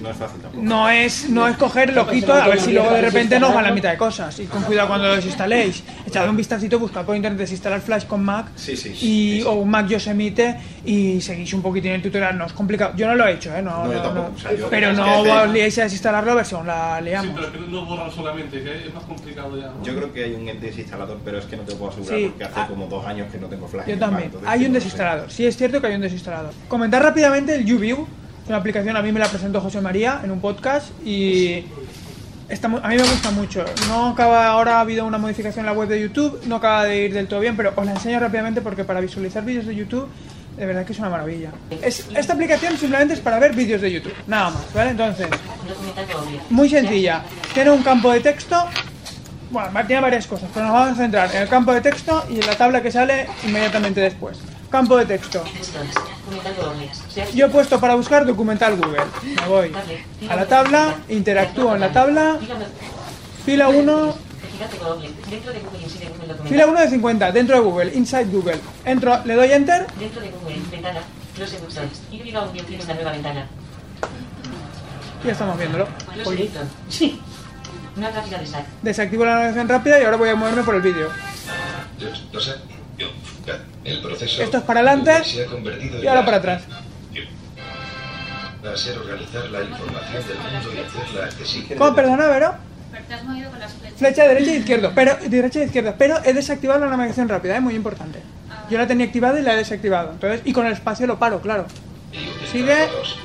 no es fácil tampoco. No es, no es coger, lo quito, a ver si luego de repente nos va la mitad de cosas. Y con cuidado cuando lo desinstaléis. Echad un vistacito, buscad por internet desinstalar Flash con Mac sí, sí, y, sí. o un Mac Yosemite y seguís un poquitín el tutorial. No es complicado. Yo no lo he hecho, ¿eh? No, no, yo tampoco, no, o sea, yo pero no os es que liéis a desinstalarlo a ver si aún la leamos. Sí, pero es que no borrar solamente, que es más complicado ya, ¿no? Yo creo que hay un desinstalador, pero es que no te puedo asegurar sí. porque hace ah, como dos años que no tengo Flash. Yo también. Mac, hay un desinstalador. Sí, es cierto que hay un desinstalador. Comentar rápidamente el YouView. Es una aplicación, a mí me la presentó José María en un podcast y está, a mí me gusta mucho. No acaba, ahora ha habido una modificación en la web de YouTube, no acaba de ir del todo bien, pero os la enseño rápidamente porque para visualizar vídeos de YouTube, de verdad que es una maravilla. Es, esta aplicación simplemente es para ver vídeos de YouTube, nada más, ¿vale? Entonces, muy sencilla. Tiene un campo de texto, bueno, tiene varias cosas, pero nos vamos a centrar en el campo de texto y en la tabla que sale inmediatamente después. Campo de texto. Yo he puesto para buscar documental Google. Me voy a la tabla, interactúo en la tabla. Fila uno. Fila uno de cincuenta, dentro de Google, inside Google. Entro, le doy enter. Dentro de Google, ventana, close options. Y tienes una nueva ventana. Ya estamos viéndolo. Sí. Una gráfica de S A C. Desactivo la navegación rápida y ahora voy a moverme por el vídeo. No sé. El proceso Esto es para adelante se ha convertido y ahora para atrás. Para ser organizar la información del mundo y hacerla accesible. ¿Cómo? Perdona, Vero. Pero te has movido con las flechas. Flecha derecha e izquierda. Pero, derecha e izquierda. Pero he desactivado la navegación rápida, es ¿eh? muy importante. Yo la tenía activada y la he desactivado. Entonces, y con el espacio lo paro, claro. Sigue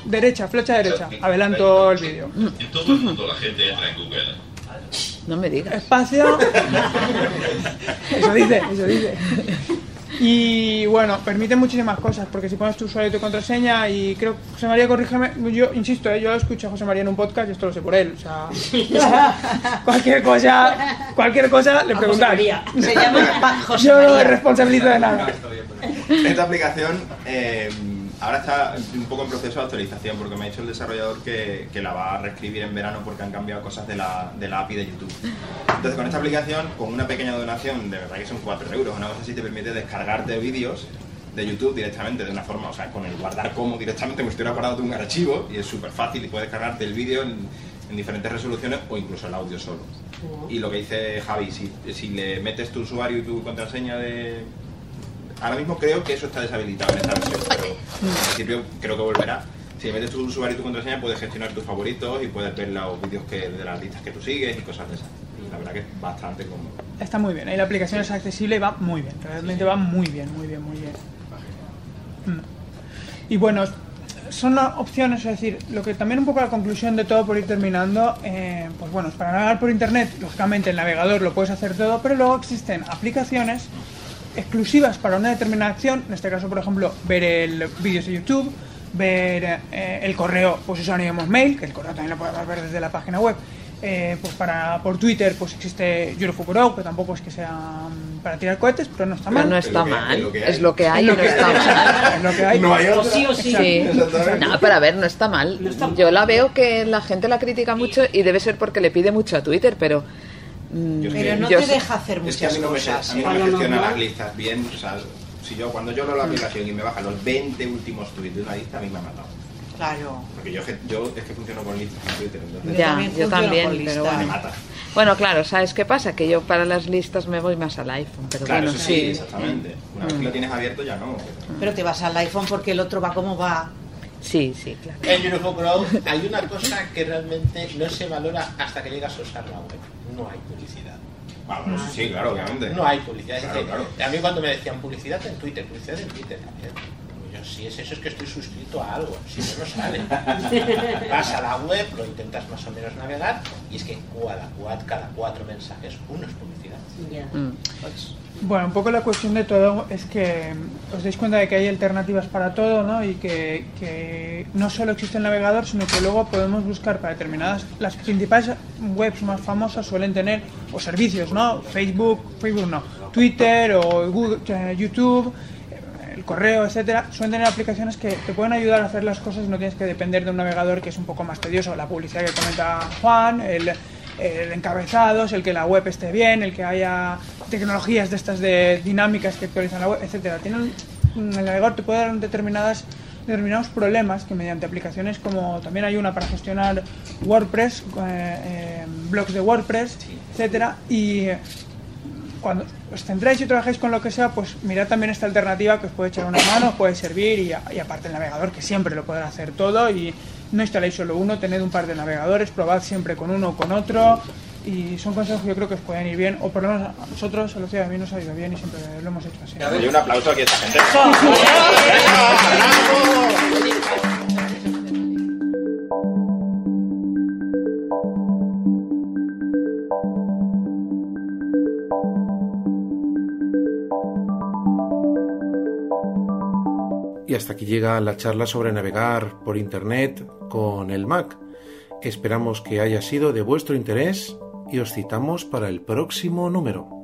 derecha, flecha derecha. Adelanto el vídeo. En todo el mundo la gente entra en Google. No me digas. Espacio. Eso dice, eso dice. Y bueno, permite muchísimas cosas, porque si pones tu usuario y tu contraseña, y creo, José María, corrígeme, yo insisto, ¿eh? yo lo escuché a José María en un podcast y esto lo sé por él, o sea, cualquier cosa, cualquier cosa le preguntáis. Se llama José María. Yo no me responsabilizo de nada. Esta aplicación eh, ahora está un poco en proceso de actualización, porque me ha dicho el desarrollador que, que la va a reescribir en verano porque han cambiado cosas de la, de la A P I de YouTube. Entonces, con esta aplicación, con una pequeña donación, de verdad que son cuatro euros, una cosa así, te permite descargarte vídeos de YouTube directamente, de una forma, o sea, con el guardar como directamente, como si estuviera guardado un archivo, y es súper fácil, y puedes descargarte el vídeo en, en diferentes resoluciones o incluso el audio solo. Y lo que dice Javi, si, si le metes tu usuario y tu contraseña de... Ahora mismo creo que eso está deshabilitado en esta versión, pero en principio creo que volverá. Si metes tu usuario y tu contraseña puedes gestionar tus favoritos y puedes ver los vídeos que, de las listas que tú sigues y cosas de esas. La verdad que es bastante cómodo. Está muy bien, y la aplicación sí. es accesible y va muy bien, realmente sí, sí. va muy bien, muy bien, muy bien. Y bueno, son las opciones, es decir, lo que también un poco la conclusión de todo por ir terminando, eh, pues bueno, para navegar por internet, lógicamente el navegador lo puedes hacer todo, pero luego existen aplicaciones exclusivas para una determinada acción, en este caso, por ejemplo, ver el vídeos de YouTube, ver eh, el correo, pues usaríamos mail, que el correo también lo podemos ver desde la página web. Eh, pues para por Twitter pues existe Eurofuror, que tampoco es que sea para tirar cohetes, pero no está mal. Pero no está mal, es lo que hay, no está mal. Es lo que hay. No hay otra. Sí o sí. sí. No, para ver, no está mal. No está mal. Yo la veo que la gente la critica mucho y debe ser porque le pide mucho a Twitter, pero... Yo pero no te sé. deja hacer muchas es que a mí no cosas. Me, a mí no me gestiona las listas bien. O sea, si yo, cuando yo leo la aplicación y me baja los veinte últimos tweets de una lista, a mí me ha matado. Claro. Porque yo, yo es que funciono con listas en Twitter. Entonces... Ya, yo también, yo también pero bueno. Mata. Bueno, claro, ¿sabes qué pasa? Que yo para las listas me voy más al iPhone. Pero claro, bueno, eso sí, sí, exactamente. Una mm. vez que lo tienes abierto ya no. Pero te vas al iPhone porque el otro va como va. Sí, sí, claro. En Eurofuror hay una cosa que realmente no se valora hasta que llegas a usar la web. No hay publicidad. Ah, bueno, no. Sí, claro, obviamente. No hay publicidad. Claro, decir, claro. A mí cuando me decían publicidad en Twitter, publicidad en Twitter también. Si es eso, es que estoy suscrito a algo, si no, no sale. Vas a la web, lo intentas más o menos navegar, y es que cada, cada cuatro mensajes uno es publicidad. Yeah. Mm. Bueno, un poco la cuestión de todo es que os dais cuenta de que hay alternativas para todo, ¿no? Y que, que no solo existe el navegador, sino que luego podemos buscar para determinadas... Las principales webs más famosas suelen tener, o servicios, ¿no? Facebook, Facebook no, Twitter o Google, YouTube... el correo, etcétera, suelen tener aplicaciones que te pueden ayudar a hacer las cosas y no tienes que depender de un navegador que es un poco más tedioso. La publicidad que comenta Juan, el, el encabezados, el que la web esté bien, el que haya tecnologías de estas de dinámicas que actualizan la web, etcétera. Tienen, el navegador te puede dar determinadas, determinados problemas que mediante aplicaciones como también hay una para gestionar WordPress, eh, eh, blogs de WordPress, etcétera, y... cuando os centráis y trabajéis con lo que sea, pues mirad también esta alternativa que os puede echar una mano, os puede servir y, a, y aparte el navegador que siempre lo podrá hacer todo y no instaléis solo uno, tened un par de navegadores, probad siempre con uno o con otro y son consejos que yo creo que os pueden ir bien o por lo menos a nosotros, a Lucía y a mí nos ha ido bien y siempre lo hemos hecho así. Doy un aplauso aquí a esta gente. Y hasta aquí llega la charla sobre navegar por Internet con el Mac. Esperamos que haya sido de vuestro interés y os citamos para el próximo número.